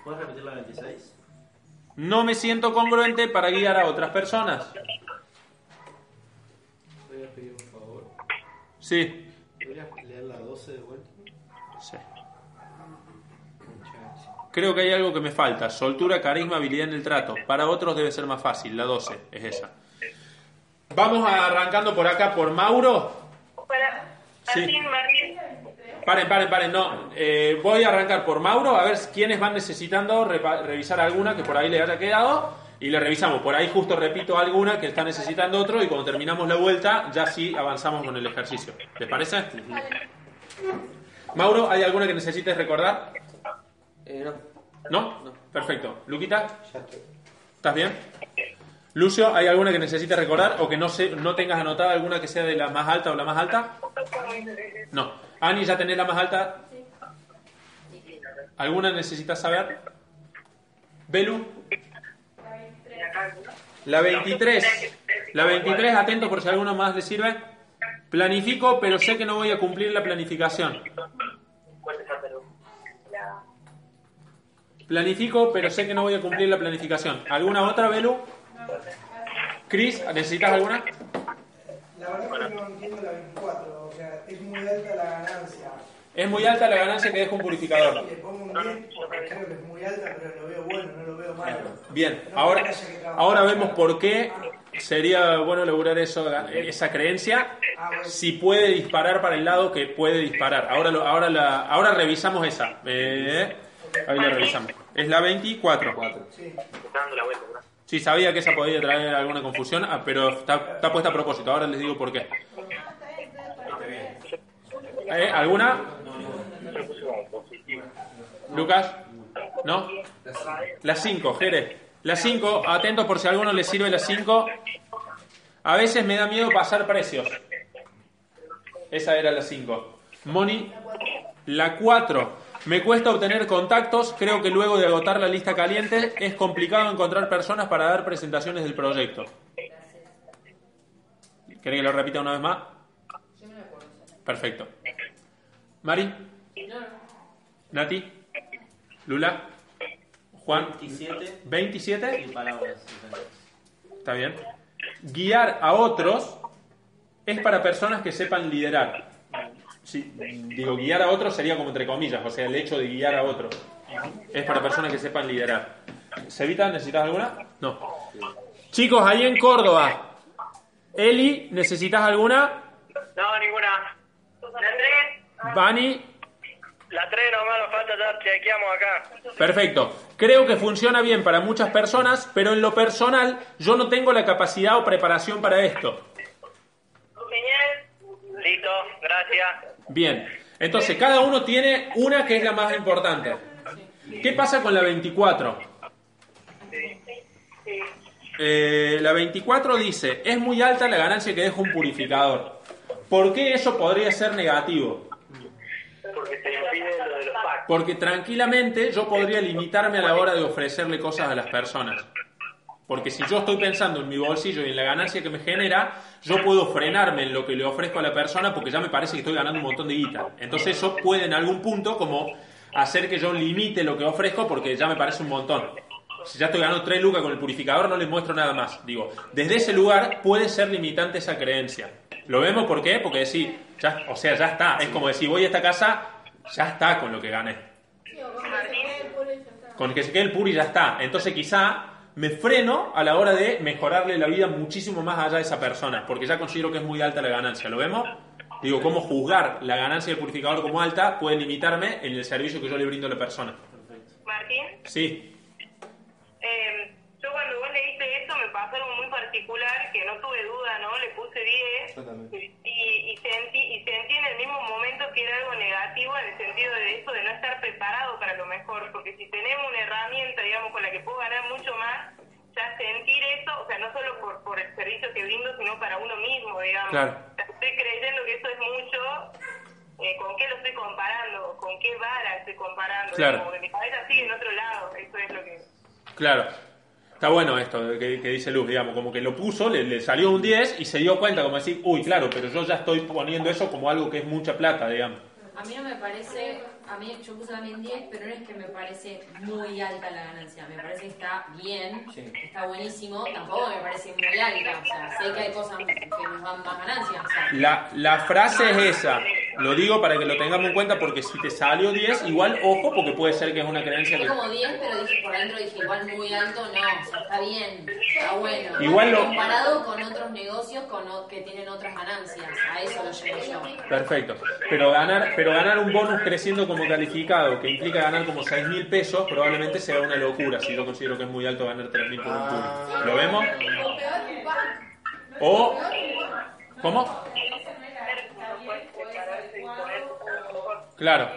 ¿Puedes repetir la veintiséis? No me siento congruente para guiar a otras personas. ¿Podrías pedir un favor? Sí. ¿Podrías leer la doce de vuelta? Sí. Creo que hay algo que me falta. Soltura, carisma, habilidad en el trato. Para otros debe ser más fácil. La doce es esa. Vamos arrancando por acá, por Mauro. Para Martín, Martín. Paren, paren, paren, no. Eh, voy a arrancar por Mauro, a ver quiénes van necesitando repa- revisar alguna que por ahí le haya quedado y le revisamos. Por ahí justo repito alguna que está necesitando otro y cuando terminamos la vuelta ya sí avanzamos con el ejercicio. ¿Les parece? Uh-huh. Mauro, ¿hay alguna que necesites recordar? Eh, no. no. ¿No? Perfecto. Luquita, ¿estás bien? Lucio, ¿hay alguna que necesites recordar o que no, se, no tengas anotada alguna que sea de la más alta o la más alta? No. Ani, ¿ya tenés la más alta? Sí. ¿Alguna necesitas saber? ¿Belu? La veintitrés. La veintitrés, atento por si a alguno más le sirve. Planifico, pero sé que no voy a cumplir la planificación. Planifico, pero sé que no voy a cumplir la planificación. ¿Alguna otra, Belu? Cris, ¿necesitas alguna? La verdad que no entiendo la veinticuatro. Es muy alta la ganancia. Es muy alta la ganancia que deja un purificador. Le pongo un diez porque creo que es muy alta, pero lo veo bueno, no lo veo malo. Bien, no ahora, ahora vemos por qué sería bueno lograr eso, esa creencia. Ah, bueno. Si puede disparar para el lado que puede disparar. Ahora, lo, ahora, la, ahora revisamos esa. Eh, Ahí lo revisamos. Es la veinticuatro. Sí. Sí, sabía que esa podía traer alguna confusión, pero está, está puesta a propósito. Ahora les digo por qué. ¿Eh? ¿Alguna? ¿Lucas? ¿No? La cinco, Jerez. La cinco, atentos por si a alguno le sirve la cinco. A veces me da miedo pasar precios. Esa era la cinco. Moni, la cuatro. Me cuesta obtener contactos, creo que luego de agotar la lista caliente es complicado encontrar personas para dar presentaciones del proyecto. ¿Querés que lo repita una vez más? Yo me acuerdo. Perfecto. ¿Mari? No. ¿Nati? ¿Lula? ¿Juan? veintisiete. ¿veintisiete? Y palabras. Está bien. Guiar a otros es para personas que sepan liderar. Sí, digo, guiar a otros sería como entre comillas, o sea, el hecho de guiar a otros es para personas que sepan liderar. Sevita, ¿necesitas alguna? No. Chicos, ahí en Córdoba. Eli, ¿necesitas alguna? No, ninguna. ¿La tres? Vani. La tres nomás nos falta, ya chequeamos acá. Perfecto. Creo que funciona bien para muchas personas, pero en lo personal yo no tengo la capacidad o preparación para esto. Listo, gracias. Bien, entonces cada uno tiene una que es la más importante. ¿Qué pasa con la veinticuatro? Eh, la veinticuatro dice, es muy alta la ganancia que deja un purificador. ¿Por qué eso podría ser negativo? Porque se impide lo de los packs. Porque tranquilamente yo podría limitarme a la hora de ofrecerle cosas a las personas. Porque si yo estoy pensando en mi bolsillo y en la ganancia que me genera, yo puedo frenarme en lo que le ofrezco a la persona porque ya me parece que estoy ganando un montón de guita. Entonces eso puede en algún punto como hacer que yo limite lo que ofrezco porque ya me parece un montón. Si ya estoy ganando tres lucas con el purificador, no les muestro nada más. Digo, desde ese lugar puede ser limitante esa creencia. ¿Lo vemos por qué? Porque decir, ya, o sea, ya está. Es como decir, voy a esta casa, ya está con lo que gané. Con que se quede el puri ya está. Entonces quizá me freno a la hora de mejorarle la vida muchísimo más allá de esa persona, porque ya considero que es muy alta la ganancia. ¿Lo vemos? Digo, cómo juzgar la ganancia del purificador como alta puede limitarme en el servicio que yo le brindo a la persona. Martín. Sí. Eh, yo cuando vos leíste eso me pasó algo muy particular que no tuve duda, ¿no? Le puse diez y, y, sentí, y sentí en el mismo momento que era algo negativo en el sentido de esto de no estar preparado para lo mejor, porque si tenemos una herramienta, digamos, con la que puedo ganar mucho más, ya sentir eso, o sea, no solo por, por el servicio que brindo, sino para uno mismo, digamos. Claro. Estoy creyendo que eso es mucho. Eh, ¿Con qué lo estoy comparando? ¿Con qué vara estoy comparando? Claro. Como que mi cabeza sigue en otro lado, eso es lo que... Claro. Está bueno esto que, que dice Luz, digamos, como que lo puso, le, le salió un diez y se dio cuenta, como decir, uy, claro, pero yo ya estoy poniendo eso como algo que es mucha plata, digamos. A mí no me parece, a mí yo puse también diez, pero no es que me parece muy alta la ganancia, me parece que está bien, sí, está buenísimo, tampoco me parece muy alta, o sea, sé que hay cosas que nos dan más ganancia. O sea, la, la frase es esa, lo digo para que lo tengamos en cuenta, porque si te salió diez, igual, ojo, porque puede ser que es una creencia que... Es como diez, pero dije, por dentro dije, igual muy alto, no, o sea, está bien, está bueno. Igual lo... Comparado con otros negocios con o... que tienen otras ganancias, a eso lo llevo yo. Perfecto, pero ganar... Pero ganar un bonus creciendo como calificado, que implica ganar como seis mil pesos, probablemente sea una locura, si yo considero que es muy alto ganar tres mil por un turno. ¿Lo vemos? O... ¿Cómo? Claro.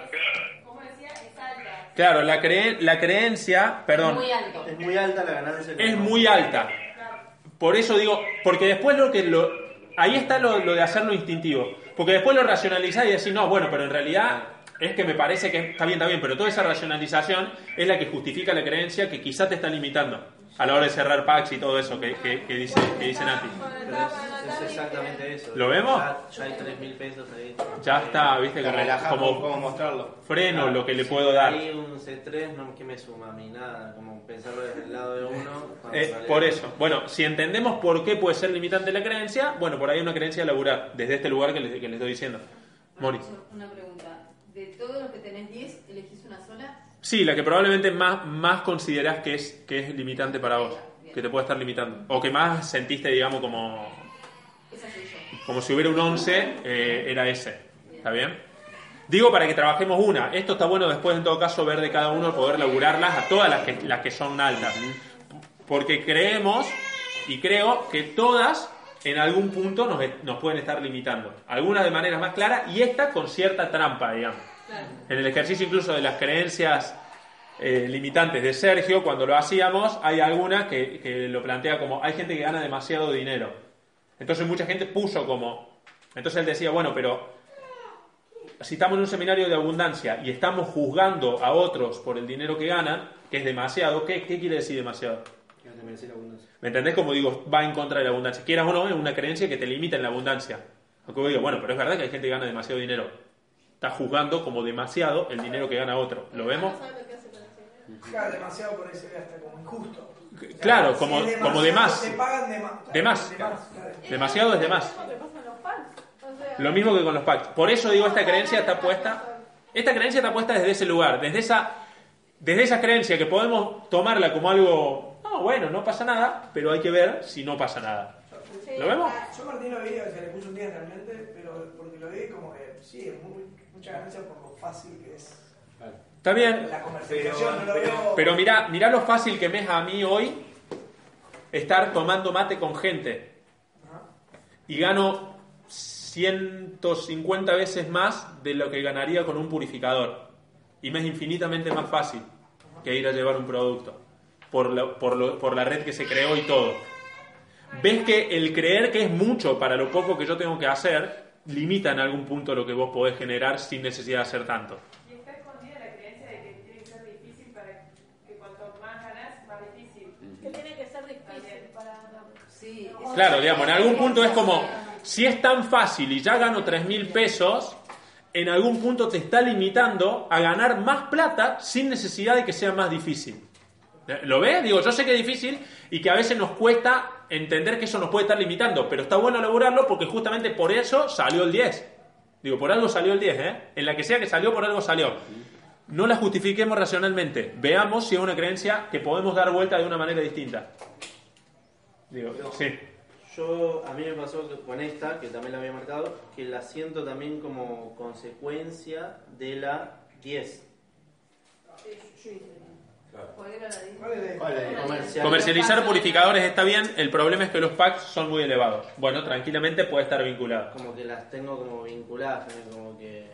Claro, la, cre- la creencia... Perdón. Es muy alta la ganancia. Es muy alta. Por eso digo... Porque después lo que... lo ahí está lo, lo de hacerlo instintivo. Porque después lo racionalizás y decís, no, bueno, pero en realidad es que me parece que está bien, está bien, pero toda esa racionalización es la que justifica la creencia que quizás te está limitando a la hora de cerrar packs y todo eso que, que, que dice, que dice Nati. Es, es exactamente eso. ¿Lo vemos? Ya hay tres mil pesos ahí. Ya está, viste, como, como, como mostrarlo. Freno claro, lo que le si puedo dar. Hay un C tres, no que me suma a mí nada, como pensarlo desde el lado de uno. Eh, sale... Por eso, bueno, si entendemos por qué puede ser limitante la creencia, bueno, por ahí hay una creencia a laburar, desde este lugar que les, que les estoy diciendo. Mori. Una pregunta, ¿de todos los que tenés diez, elegís una sola? Sí, la que probablemente más, más considerás que es, que es limitante para vos. Bien. Que te puede estar limitando. O que más sentiste, digamos, como... Esa soy yo. Como si hubiera un once, eh, era ese. Bien. ¿Está bien? Digo, para que trabajemos una. Esto está bueno después, en todo caso, ver de cada uno, poder laburarlas a todas las que, las que son altas. Porque creemos, y creo, que todas en algún punto nos, nos pueden estar limitando. Algunas de manera más clara y esta con cierta trampa, digamos. Claro. En el ejercicio incluso de las creencias eh, limitantes de Sergio, cuando lo hacíamos, hay alguna que, que lo plantea como, hay gente que gana demasiado dinero. Entonces mucha gente puso como... Entonces él decía, bueno, pero... si estamos en un seminario de abundancia y estamos juzgando a otros por el dinero que ganan, que es demasiado, ¿qué, qué quiere decir demasiado? Que no te merece la abundancia. ¿Me entendés? Como digo, va en contra de la abundancia. Quieras o no, es una creencia que te limita en la abundancia. Aunque yo digo, bueno, pero es verdad que hay gente que gana demasiado dinero. Está juzgando como demasiado el dinero que gana otro. ¿Lo vemos? Claro, demasiado por ahí se ve hasta como injusto. Claro, como, si como de más. Se pagan de más. De más. De más. Demasiado es de más. Lo mismo que con los pactos. Por eso digo, esta creencia está puesta, esta creencia está puesta desde ese lugar, desde esa, desde esa creencia que podemos tomarla como algo, no, bueno, no pasa nada, pero hay que ver si no pasa nada. Sí. ¿Lo vemos? Yo Martín lo veía, o sea, le puse un día realmente, pero porque lo vi como que sí, es muy, mucha ganancia por lo fácil que es. Vale. Está bien. La conversación, pero, no lo veo... pero mirá, mirá lo fácil que me es a mí hoy estar tomando mate con gente. Ajá. Y gano ciento cincuenta veces más de lo que ganaría con un purificador. Y me es infinitamente más fácil que ir a llevar un producto por la, por lo, por la red que se creó y todo. Ves que el creer que es mucho para lo poco que yo tengo que hacer limita en algún punto lo que vos podés generar sin necesidad de hacer tanto. ¿Y está escondida la creencia de que tiene que ser difícil para que cuanto más ganás, más difícil? Que tiene que ser difícil para... Sí. Claro, digamos, en algún punto es como... Si es tan fácil y ya gano tres mil pesos, en algún punto te está limitando a ganar más plata sin necesidad de que sea más difícil. ¿Lo ves? Digo, yo sé que es difícil y que a veces nos cuesta entender que eso nos puede estar limitando, pero está bueno elaborarlo porque justamente por eso salió el diez. Digo, por algo salió el diez, ¿eh? En la que sea que salió, por algo salió. No la justifiquemos racionalmente. Veamos si es una creencia que podemos dar vuelta de una manera distinta. Digo, sí. Yo, a mí me pasó que, con esta, que también la había marcado, que la siento también como consecuencia de la diez. Claro. Comercializar, Comercializar purificadores está bien, el problema es que los packs son muy elevados. Bueno, tranquilamente puede estar vinculado. Como que las tengo como vinculadas, como que...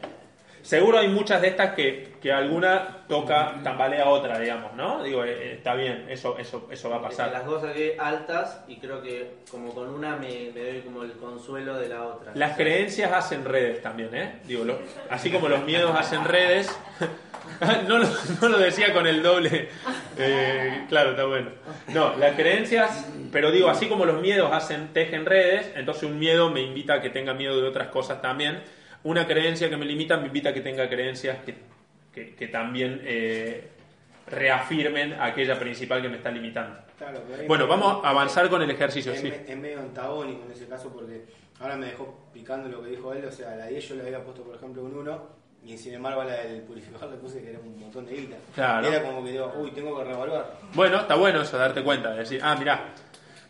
Seguro hay muchas de estas que, que alguna toca, tambalea otra, digamos, ¿no? Digo, eh, está bien, eso, eso, eso va a pasar. Las dos saqué altas y creo que como con una me, me doy como el consuelo de la otra. Las creencias hacen redes también, ¿eh? Digo, lo, así como los miedos hacen redes. no, lo, no lo decía con el doble. Eh, claro, está bueno. No, las creencias, pero digo, así como los miedos hacen, tejen redes, entonces un miedo me invita a que tenga miedo de otras cosas también. Una creencia que me limita me invita a que tenga creencias que, que, que también eh, reafirmen aquella principal que me está limitando. Claro, bueno, vamos a avanzar con el ejercicio. Es, sí. Es medio antagónico en ese caso porque ahora me dejó picando lo que dijo él. O sea, a la diez yo le había puesto, por ejemplo, un uno y sin embargo a la del purificador le puse que era un montón de guita. Claro. Era como que digo, uy, tengo que revaluar. Bueno, está bueno eso, darte cuenta, decir, ah, mirá.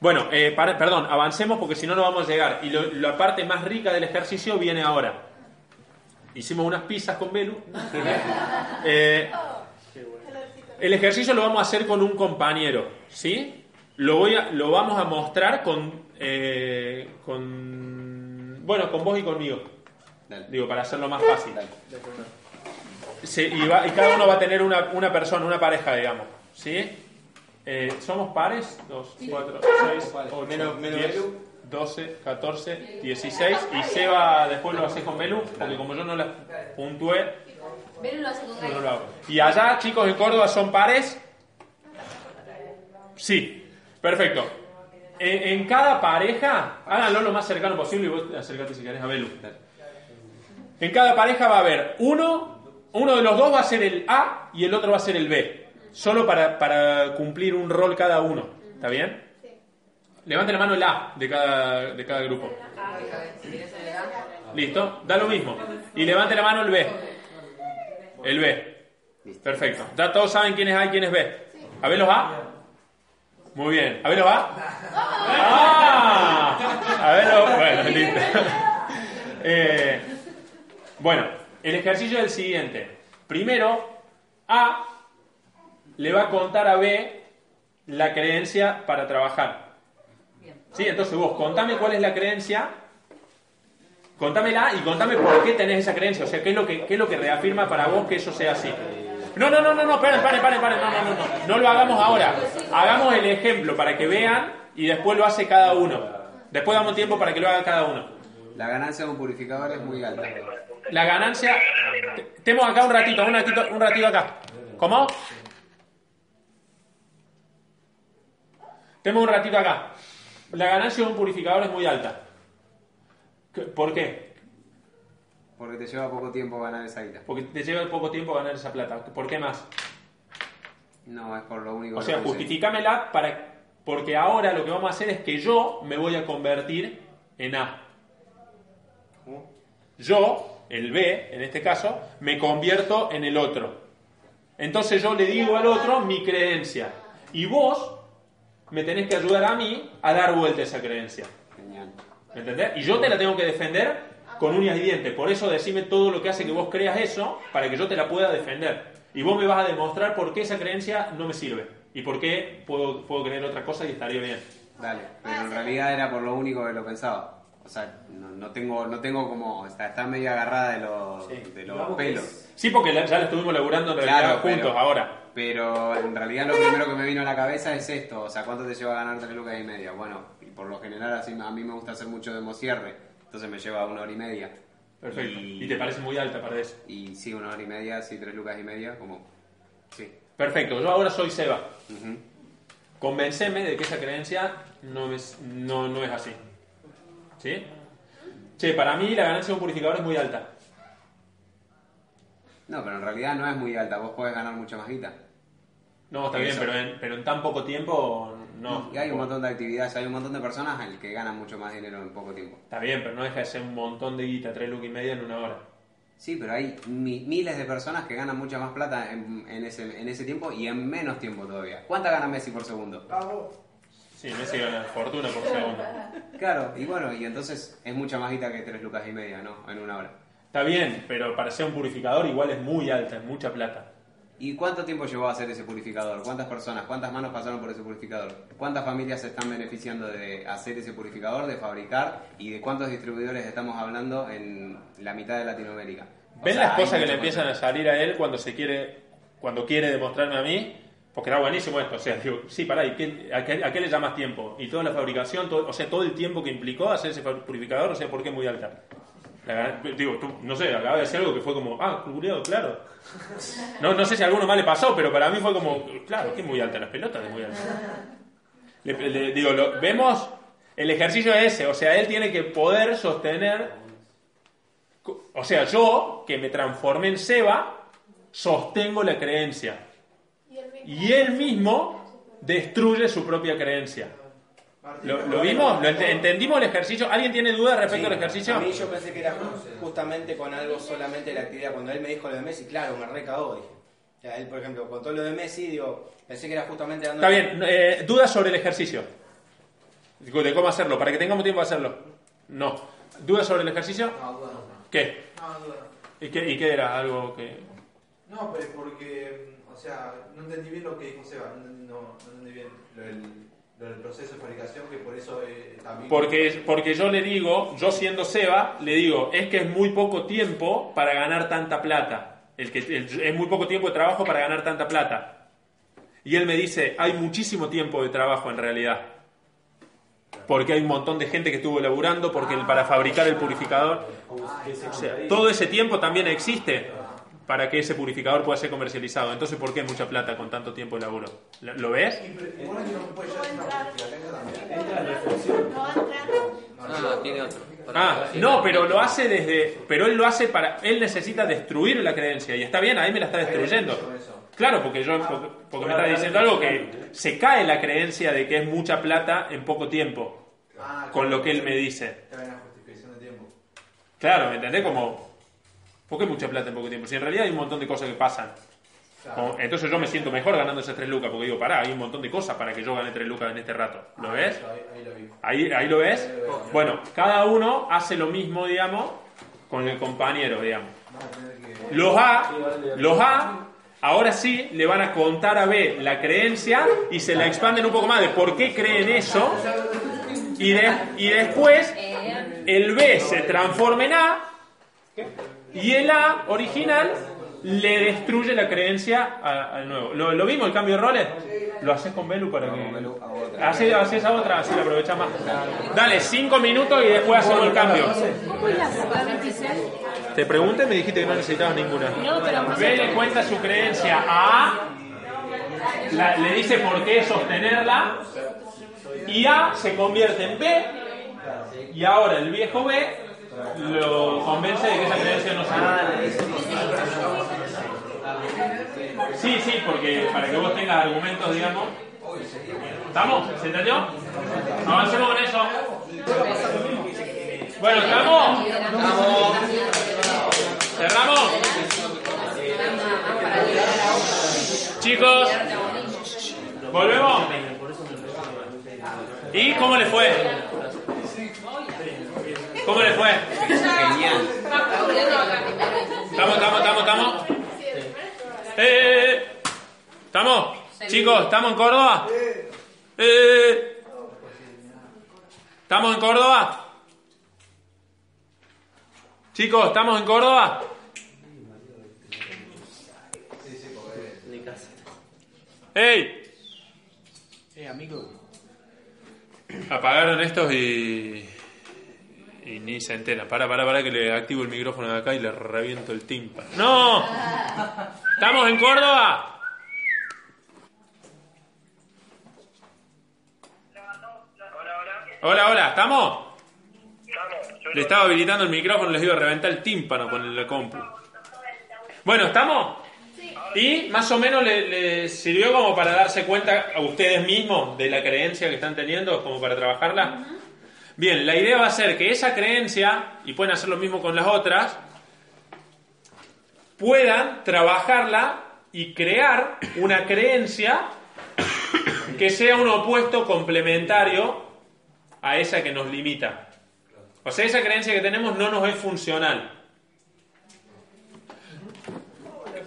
Bueno, eh, para, perdón, avancemos porque si no no vamos a llegar. Y lo, la parte más rica del ejercicio viene ahora. Hicimos unas pizzas con Belu. eh, el ejercicio lo vamos a hacer con un compañero, ¿sí? Lo voy a, lo vamos a mostrar con, eh, con, bueno, con vos y conmigo. Dale. Digo, para hacerlo más fácil. Dale. Sí, y, va, y cada uno va a tener una, una persona, una pareja, digamos, ¿sí? Eh, ¿Somos pares? dos, cuatro, seis, ocho, diez... doce, catorce, dieciséis y Seba después lo haces con Belu porque como yo no la puntué Belu lo hace con Belu. Y allá chicos en Córdoba son pares, sí, perfecto. en, en cada pareja háganlo lo más cercano posible y vos acercate si querés a Belu. En cada pareja va a haber uno uno de los dos va a ser el A y el otro va a ser el B, solo para, para cumplir un rol cada uno, ¿está bien? Levante la mano el A de cada, de cada grupo. ¿Listo? Da lo mismo. Y levante la mano el B. El B. Perfecto. ¿Ya todos saben quién es A y quién es B? ¿A ver los A? Muy bien. ¿A ver los A? ¡Ah! A ver los... Bueno, listo. Eh, bueno, El ejercicio es el siguiente. Primero, A le va a contar a B la creencia para trabajar. ¿Sí? Entonces vos contame cuál es la creencia, contámela y contame por qué tenés esa creencia. O sea, qué es lo que, qué es lo que reafirma para vos que eso sea así. No, no, no, no, no, paren, paren, paren, paren, no, no, no, no. No lo hagamos ahora. Hagamos el ejemplo para que vean y después lo hace cada uno. Después damos tiempo para que lo haga cada uno. La ganancia de un purificador es muy alta. La ganancia... Tenemos acá un ratito, un ratito, un ratito acá. ¿Cómo? Tenemos un ratito acá. La ganancia de un purificador es muy alta. ¿Por qué? Porque te lleva poco tiempo ganar esa guita. Porque te lleva poco tiempo ganar esa plata. ¿Por qué más? No, es por lo único. O sea, que justificámela para... Porque ahora lo que vamos a hacer es que yo me voy a convertir en A. Yo, el B, en este caso, me convierto en el otro. Entonces yo le digo al otro mi creencia. Y vos me tenés que ayudar a mí a dar vuelta a esa creencia. Genial. ¿Me entendés? Y yo te la tengo que defender con uñas y dientes. Por eso decime todo lo que hace que vos creas eso para que yo te la pueda defender. Y vos me vas a demostrar por qué esa creencia no me sirve. Y por qué puedo, puedo creer otra cosa y estaría bien. Dale, pero en realidad era por lo único que lo pensaba. O sea, no, no tengo no tengo como... Está, está medio agarrada de los, sí, de los no, pelos. Es... Sí, porque la, ya lo estuvimos laburando en realidad claro, juntos pero, ahora. Pero en realidad lo primero que me vino a la cabeza es esto. O sea, ¿cuánto te lleva a ganar tres lucas y media? Bueno, y por lo general así a mí me gusta hacer mucho democierre. Entonces me lleva una hora y media. Perfecto. Y, ¿Y te parece muy alta para eso? Y sí, una hora y media, sí, tres lucas y media, como... Sí. Perfecto. Yo ahora soy Seba. Uh-huh. Convenceme de que esa creencia no es, no, no es así. ¿Sí? Che, para mí la ganancia de un purificador es muy alta. No, pero en realidad no es muy alta. Vos podés ganar mucha más guita. No, está bien, pero en, pero en tan poco tiempo no. Y hay un montón de actividades, hay un montón de personas en las que ganan mucho más dinero en poco tiempo. Está bien, pero no deja de ser un montón de guita, tres lucas y media en una hora. Sí, pero hay mi, miles de personas que ganan mucha más plata en, en, ese, en ese tiempo y en menos tiempo todavía. ¿Cuánta gana Messi por segundo? Bravo. Sí, Messi gana fortuna por segundo. Claro, y bueno, y entonces es mucha más guita que tres lucas y media, ¿no? En una hora. Está bien, pero para ser un purificador igual es muy alta, es mucha plata. ¿Y cuánto tiempo llevó a hacer ese purificador? ¿Cuántas personas, cuántas manos pasaron por ese purificador? ¿Cuántas familias se están beneficiando de hacer ese purificador, de fabricar? ¿Y de cuántos distribuidores estamos hablando en la mitad de Latinoamérica? O ¿Ven sea, las cosas que le empiezan a salir a él cuando se quiere, cuando quiere demostrarme a mí? Porque está buenísimo esto, o sea, digo, sí, pará, ¿y qué, a, qué, ¿a qué le da más tiempo? Y toda la fabricación, todo, o sea, todo el tiempo que implicó hacer ese purificador, o sea, ¿por qué muy alta? La, digo, tú, no sé, acaba de decir algo que fue como, ah, curioso, claro. No, no sé si a alguno más le pasó, pero para mí fue como, claro, que es muy alta, las pelotas es muy alta. Le, le, digo, lo, vemos el ejercicio ese, o sea, él tiene que poder sostener, o sea, yo, que me transformé en Seba, sostengo la creencia. Y él mismo destruye su propia creencia. ¿Lo, lo vimos? ¿Lo ent- ¿Entendimos el ejercicio? ¿Alguien tiene dudas respecto sí, al ejercicio? A mí yo pensé que era justamente con algo solamente de la actividad. Cuando él me dijo lo de Messi, claro, me recagó, dije. O sea, él, por ejemplo, con todo lo de Messi, digo, pensé que era justamente dando... Está bien, eh, ¿dudas sobre el ejercicio? De cómo hacerlo, para que tengamos tiempo de hacerlo. No. ¿Dudas sobre el ejercicio? No, dudas no. ¿Qué? No, dudas no. ¿Y qué, ¿Y qué era? ¿Algo que...? No, pero porque... O sea, no entendí bien lo que dijo Seba, no entendí, no, no entendí bien lo del, lo del proceso de fabricación, que por eso eh, también... Porque, porque yo le digo, yo siendo Seba, le digo, es que es muy poco tiempo para ganar tanta plata. El que, el, es muy poco tiempo de trabajo para ganar tanta plata. Y él me dice, hay muchísimo tiempo de trabajo en realidad. Porque hay un montón de gente que estuvo laburando porque el, para fabricar el purificador. O sea, todo ese tiempo también existe para que ese purificador pueda ser comercializado. Entonces, ¿por qué mucha plata con tanto tiempo de laburo? ¿Lo ves? No, no, tiene otro. Ah, no, pero lo hace desde... Pero él lo hace para... Él necesita destruir la creencia. Y está bien, ahí me la está destruyendo. Claro, porque yo porque me está diciendo algo que se cae la creencia de que es mucha plata en poco tiempo. Con lo que él me dice. Claro, ¿me entendés? Como... ¿Por qué mucha plata en poco tiempo? Si en realidad hay un montón de cosas que pasan. Claro. Entonces yo me siento mejor ganando esas tres lucas, porque digo, pará, hay un montón de cosas para que yo gane tres lucas en este rato. ¿Lo ah, ves? Ahí, ahí, lo vi. ¿Ahí, ahí lo ves? Ahí lo veo, bueno, ¿no? Cada uno hace lo mismo, digamos, con el compañero, digamos. No, Los A, los A, ahora sí le van a contar a B la creencia y se la expanden un poco más de por qué creen eso. Y, de, y después el B se transforma en A y el A original le destruye la creencia al nuevo. ¿Lo, lo vimos el cambio de roles? Lo haces con Belu para que... Haces hace esa otra, así la aprovechas más. Dale, cinco minutos y después hacemos el cambio. ¿Cómo es la alfabetización? Te pregunté, me dijiste que no necesitabas ninguna. B le cuenta su creencia a A, la, le dice por qué sostenerla, y A se convierte en B, y ahora el viejo B lo convence de que esa creencia no sirve. Sí, sí, porque para que vos tengas argumentos, digamos. ¿Estamos? ¿Se entendió? Avancemos con eso. Bueno, ¿estamos? ¿Cerramos? Chicos, ¿volvemos? ¿Y cómo les fue? ¿Cómo les fue? Genial. ¿Estamos, estamos, estamos, estamos? Eh, ¿Estamos? Chicos, ¿estamos en Córdoba? Eh, ¿Estamos en Córdoba? Chicos, ¿estamos en Córdoba? ¡Ey! ¡Eh, amigo! Apagaron estos y... y ni se entera. Para, para, para que le activo el micrófono de acá y le reviento el tímpano. ¡No! ¿Estamos en Córdoba? Hola, hola. Hola, hola. ¿Estamos? Estamos. Le estaba habilitando el micrófono, les iba a reventar el tímpano con el compu. Bueno, ¿estamos? Sí. Y más o menos le, le sirvió como para darse cuenta a ustedes mismos de la creencia que están teniendo, como para trabajarla. Uh-huh. Bien, la idea va a ser que esa creencia, y pueden hacer lo mismo con las otras, puedan trabajarla y crear una creencia que sea un opuesto complementario a esa que nos limita. O sea, esa creencia que tenemos no nos es funcional.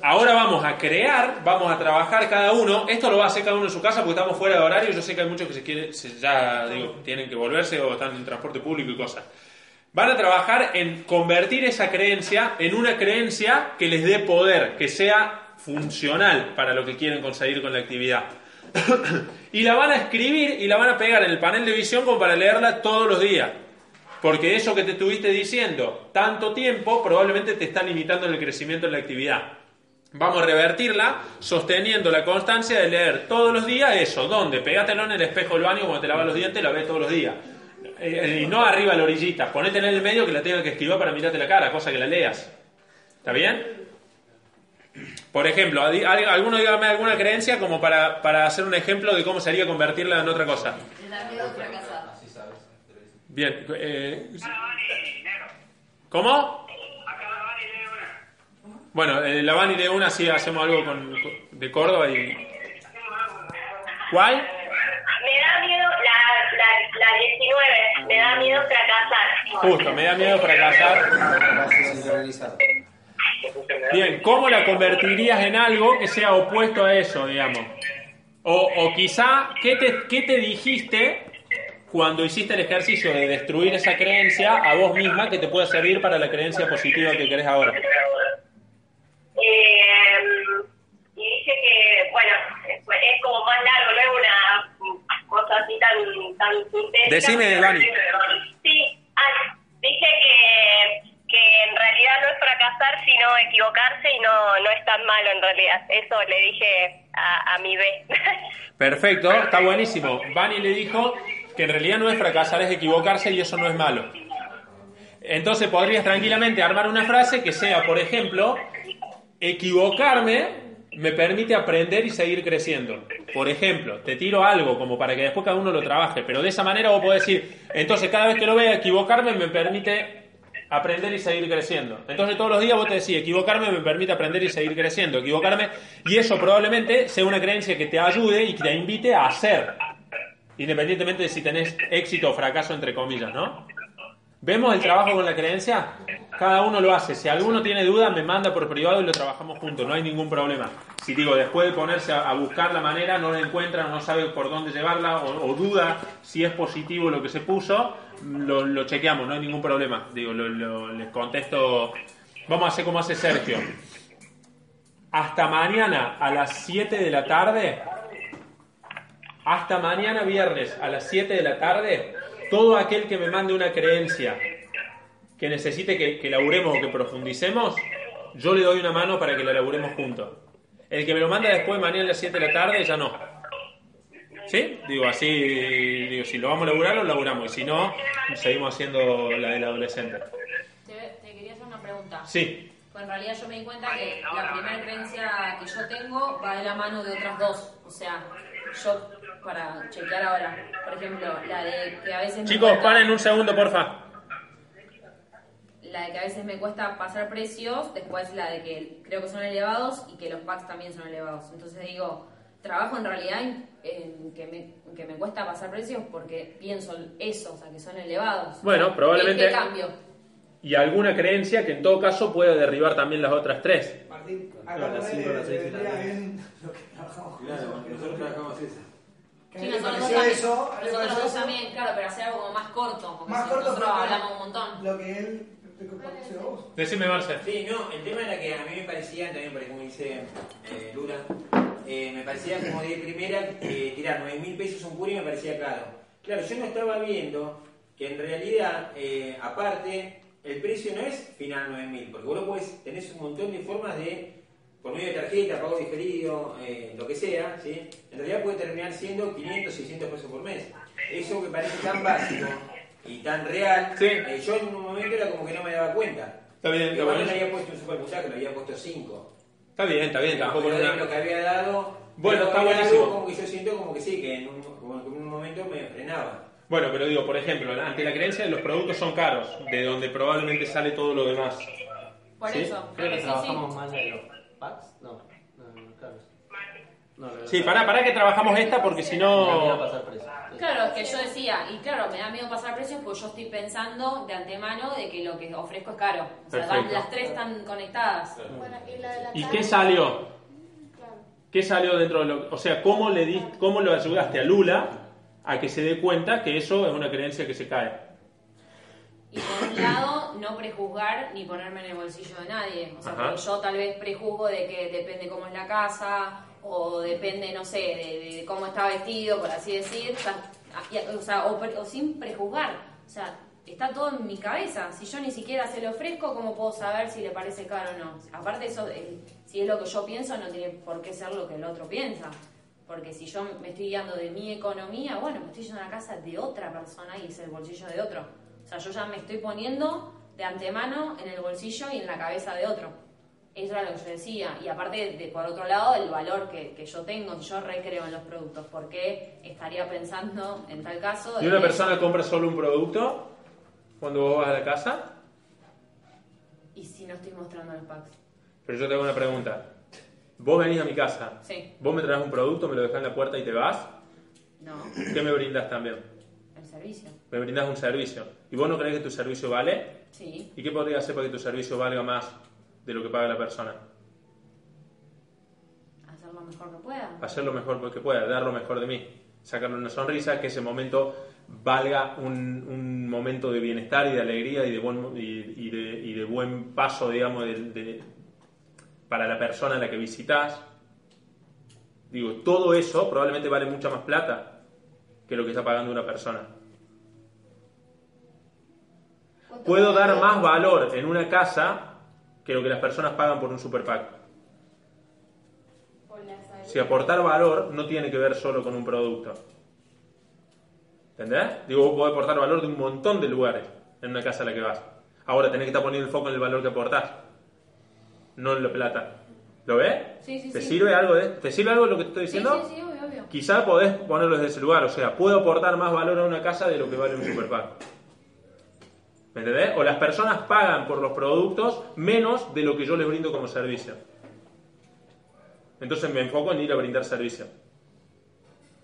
Ahora vamos a crear, vamos a trabajar cada uno. Esto lo va a hacer cada uno en su casa porque estamos fuera de horario. Yo sé que hay muchos que se quieren, se, ya digo, tienen que volverse o están en transporte público y cosas. Van a trabajar en convertir esa creencia en una creencia que les dé poder, que sea funcional para lo que quieren conseguir con la actividad. Y la van a escribir y la van a pegar en el panel de visión como para leerla todos los días. Porque eso que te estuviste diciendo tanto tiempo probablemente te está limitando en el crecimiento de la actividad. Vamos a revertirla sosteniendo la constancia de leer todos los días eso. ¿Dónde? Pégatelo en el espejo del baño cuando te lavas los dientes, la ves todos los días. Eh, y no arriba a la orillita. Ponétela en el medio que la tenga que esquivar para mirarte la cara, cosa que la leas. ¿Está bien? Por ejemplo, alguno dígame alguna creencia como para, para hacer un ejemplo de cómo sería convertirla en otra cosa. Bien. Eh, ¿Cómo? Bueno, la van y de una sí hacemos algo con de Córdoba y... ¿Cuál? Me da miedo la, la, la diecinueve, me da miedo fracasar. Justo, me da miedo fracasar. Bien, ¿cómo la convertirías en algo que sea opuesto a eso, digamos? O, o quizá, ¿qué te, ¿qué te dijiste cuando hiciste el ejercicio de destruir esa creencia a vos misma que te pueda servir para la creencia positiva que querés ahora? Eh, y dice que, bueno, es como más largo, no es una cosa así tan, tan sintética. Decime, Dani. Sí, ah, dice que, que en realidad no es fracasar, sino equivocarse y no, no es tan malo en realidad. Eso le dije a, a mi B. Perfecto, está buenísimo. Vani le dijo que en realidad no es fracasar, es equivocarse y eso no es malo. Entonces podrías tranquilamente armar una frase que sea, por ejemplo... Equivocarme me permite aprender y seguir creciendo. Por ejemplo, te tiro algo como para que después cada uno lo trabaje, pero de esa manera vos podés decir, entonces cada vez que lo vea, equivocarme me permite aprender y seguir creciendo. Entonces todos los días vos te decís, equivocarme me permite aprender y seguir creciendo, equivocarme, y eso probablemente sea una creencia que te ayude y que te invite a hacer, independientemente de si tenés éxito o fracaso, entre comillas, ¿no? ¿Vemos el trabajo con la creencia? Cada uno lo hace. Si alguno tiene dudas, me manda por privado y lo trabajamos juntos. No hay ningún problema. Si digo, después de ponerse a, a buscar la manera, no la encuentra, no sabe por dónde llevarla o, o duda si es positivo lo que se puso, lo, lo chequeamos. No hay ningún problema. Digo, lo, lo, les contesto. Vamos a hacer como hace Sergio. Hasta mañana a las siete de la tarde. Hasta mañana viernes a las siete de la tarde. Todo aquel que me mande una creencia que necesite que, que laburemos o que profundicemos, yo le doy una mano para que la laburemos juntos. El que me lo manda después, mañana a las siete de la tarde, ya no. ¿Sí? Digo, así, digo, si lo vamos a laburar, lo laburamos. Y si no, seguimos haciendo la del adolescente. Te, te quería hacer una pregunta. Sí. Pues en realidad yo me di cuenta que la primera creencia que yo tengo va de la mano de otras dos. O sea, yo, para chequear ahora, por ejemplo, la de que a veces... Chicos, cuesta... paren un segundo, porfa. La de que a veces me cuesta pasar precios, después la de que creo que son elevados y que los packs también son elevados. Entonces digo, trabajo en realidad en, en que, me, que me cuesta pasar precios porque pienso eso, o sea, que son elevados. Bueno, probablemente... ¿Qué cambio? Y alguna creencia que en todo caso puede derribar también las otras tres. Martín, acá sí, de las seis. Claro, nosotros trabajamos eso. Sí, nosotros dos también, eso, nosotros dos también, claro, pero hacer algo como más corto, porque más si corto nosotros hablamos un montón. Lo que él... Decime, Marcel. Sí, no, el tema era que a mí me parecía, también por como dice eh, Lula, eh, me parecía como de primera eh, tirar nueve mil pesos un curry me parecía caro. Claro, yo no estaba viendo que en realidad, eh, aparte, el precio no es final nueve mil, porque vos pues, tenés un montón de formas de, por medio de tarjeta, pago diferido, eh, lo que sea, ¿sí? En realidad puede terminar siendo quinientos, seiscientos pesos por mes. Eso que parece tan básico y tan real, sí. eh, yo en un momento era como que no me daba cuenta. Está bien, pero bueno, no había puesto un superpusaco, le había puesto cinco. Está bien, está bien, tampoco no era lo que había dado. Bueno, está buenísimo. Algo como que yo siento como que sí, que en un, como que en un momento me frenaba. Bueno, pero digo, por ejemplo, ante la creencia de los productos son caros, de donde probablemente sale todo lo demás. Por ¿sí? eso, creo que sí, trabajamos sí. más de los packs, no, no, no caros. No, sí, pará, pará que trabajamos esta porque si no... Claro, es que yo decía, y claro, me da miedo pasar precios porque yo estoy pensando de antemano de que lo que ofrezco es caro. O sea, van, las tres están conectadas. Bueno, ¿y, la de la ¿Y qué salió? Claro. ¿Qué salió dentro de lo...? O sea, ¿cómo le di, cómo lo ayudaste a Lula a que se dé cuenta que eso es una creencia que se cae? Y por un lado, no prejuzgar ni ponerme en el bolsillo de nadie. O sea, Ajá. porque yo tal vez prejuzgo de que depende cómo es la casa... o depende, no sé, de, de cómo está vestido, por así decir, o, sea, o, o sin prejuzgar, o sea, está todo en mi cabeza, si yo ni siquiera se lo ofrezco, ¿cómo puedo saber si le parece caro o no? Aparte eso, eh, si es lo que yo pienso, no tiene por qué ser lo que el otro piensa, porque si yo me estoy guiando de mi economía, bueno, me estoy yendo a la casa de otra persona y es el bolsillo de otro, o sea, yo ya me estoy poniendo de antemano en el bolsillo y en la cabeza de otro. Eso era lo que yo decía. Y aparte, de, por otro lado, el valor que, que yo tengo, yo recreo en los productos. ¿Por qué estaría pensando en tal caso? ¿Y una persona compra solo un producto cuando vos vas a la casa? ¿Y si no estoy mostrando los packs? Pero yo te hago una pregunta. ¿Vos venís a mi casa? Sí. ¿Vos me traes un producto, me lo dejás en la puerta y te vas? No. ¿Qué me brindás también? El servicio. Me brindás un servicio. ¿Y vos no creés que tu servicio vale? Sí. ¿Y qué podrías hacer para que tu servicio valga más de lo que paga la persona? Hacer lo mejor que pueda. Hacer lo mejor que pueda, dar lo mejor de mí. Sacarle una sonrisa, que ese momento valga un, un momento de bienestar y de alegría y de buen, y, y de, y de buen paso, digamos, de, de, para la persona a la que visitas. Digo, todo eso probablemente vale mucha más plata que lo que está pagando una persona. Puedo dar más valor en una casa que lo que las personas pagan por un super pack. Si aportar valor no tiene que ver solo con un producto. ¿Entendés? Digo, vos podés aportar valor de un montón de lugares en una casa a la que vas. Ahora tenés que estar poniendo el foco en el valor que aportás, no en la plata. ¿Lo ves? Sí, sí, ¿Te sí. sirve algo de ¿Te sirve algo de lo que te estoy diciendo? Sí, sí, sí, obvio, obvio. Quizá podés ponerlo desde ese lugar. O sea, puedo aportar más valor a una casa de lo que vale un super pack. ¿Me entendés? O las personas pagan por los productos menos de lo que yo les brindo como servicio. Entonces me enfoco en ir a brindar servicio.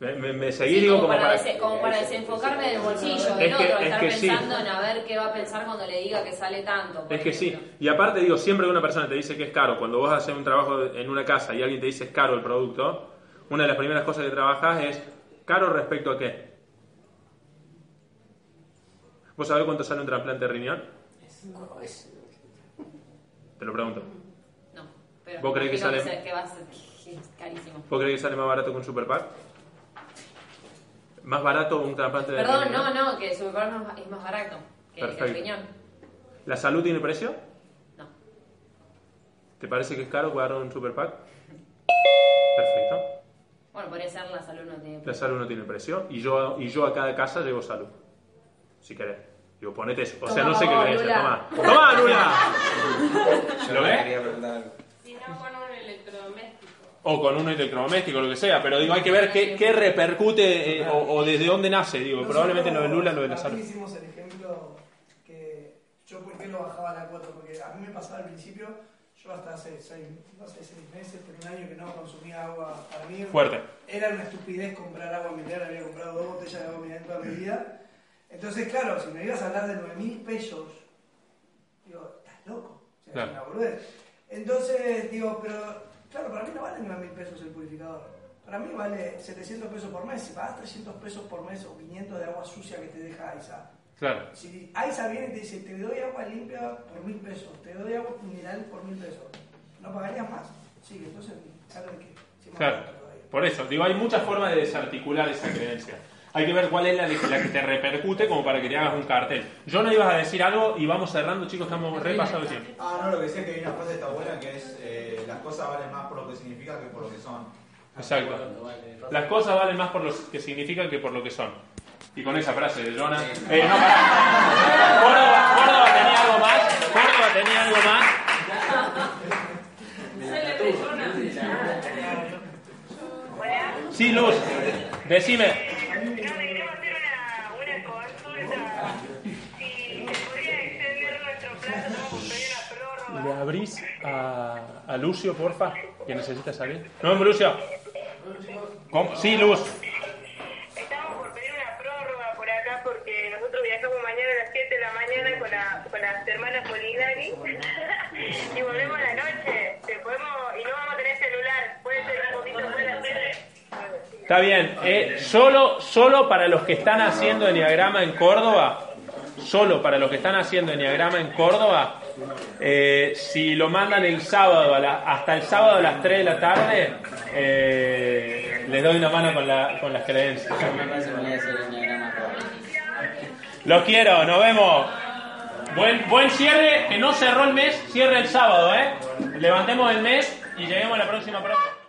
Me, me, me seguí, sí, digo, como, como para, para, des, como para desenfocarme del bolsillo del es que, otro, es estar que pensando sí. en a ver qué va a pensar cuando le diga que sale tanto. Es ejemplo. que sí, y aparte digo, siempre que una persona te dice que es caro, cuando vos haces un trabajo en una casa y alguien te dice es caro el producto, una de las primeras cosas que trabajás es, ¿caro respecto a qué? ¿Vos sabés cuánto sale un trasplante de riñón? No, es... Te lo pregunto. No, pero ¿Vos crees que sale... que va a ser carísimo. ¿Vos crees que sale más barato que un Superpack? ¿Más barato un trasplante de Perdón, riñón? Perdón, no, no, que el Superpack es más barato que Perfecto. el riñón. ¿La salud tiene precio? No. ¿Te parece que es caro pagar un Superpack? Perfecto. Bueno, podría ser la salud no tiene precio. La salud no tiene precio y yo, y yo a cada casa llevo salud, si querés. Digo, ponete eso. O sea, no sé qué crees. Toma. ¡Toma, Lula! ¿Lo ves? Si no, con un electrodoméstico. O con un electrodoméstico, lo que sea. Pero digo, hay que ver qué, qué repercute eh, o, o desde dónde nace. Digo, Nosotros, probablemente lo de Lula, lo de la salud. Hicimos el ejemplo que yo, ¿por qué lo bajaba a la cuota? Porque a mí me pasaba al principio, yo hasta hace seis, no sé, seis meses, tres años que no consumía agua para mí. Fuerte. Era una estupidez comprar agua mineral. Había comprado dos botellas de agua mineral toda mi vida. Entonces, claro, si me ibas a hablar de nueve mil pesos, digo, estás loco, o sea, claro. es una boludez. Entonces, digo, pero, claro, para mí no vale nueve mil pesos el purificador. Para mí vale setecientos pesos por mes. Si pagas trescientos pesos por mes o quinientos de agua sucia que te deja Aysa. Claro. Si Aysa viene y te dice, te doy agua limpia por mil pesos, te doy agua mineral por mil pesos, ¿no pagarías más? Sí, entonces, ¿sabes qué? Si claro, por eso, digo, hay muchas formas de desarticular esa creencia. Hay que ver cuál es la, de, la que te repercute como para que te hagas un cartel. Yo no ibas a decir algo y vamos cerrando, chicos, que hemos repasado el tiempo. Ah, no, lo que decía es que hay una frase de esta abuela que es eh, las cosas valen más por lo que significan que por lo que son. Exacto. Las cosas valen más por lo que significan que por lo que son. Y con esa frase de Jonah... Eh, no, pará. Córdoba, Córdoba tenía algo más. Córdoba tenía algo más. Sí, Luz, decime... ¿Le abrís a, a Lucio, porfa? Que necesita salir. No, Lucio. ¿Cómo? Sí, Luz. Estamos por pedir una prórroga por acá porque nosotros viajamos mañana a las siete de la mañana con, la, con las hermanas Molinari y volvemos a la noche. Te podemos, y no vamos a tener celular. Puede ser un poquito más la tele. Está bien. Eh, solo, solo para los que están haciendo Enneagrama en Córdoba. Solo para los que están haciendo Enneagrama en Córdoba, eh, si lo mandan el sábado a la, hasta el sábado a las tres de la tarde, eh, les doy una mano con, la, con las creencias. Los quiero, nos vemos. Buen, buen cierre, que no cerró el mes, cierre el sábado, ¿eh? Levantemos el mes y lleguemos a la próxima prueba.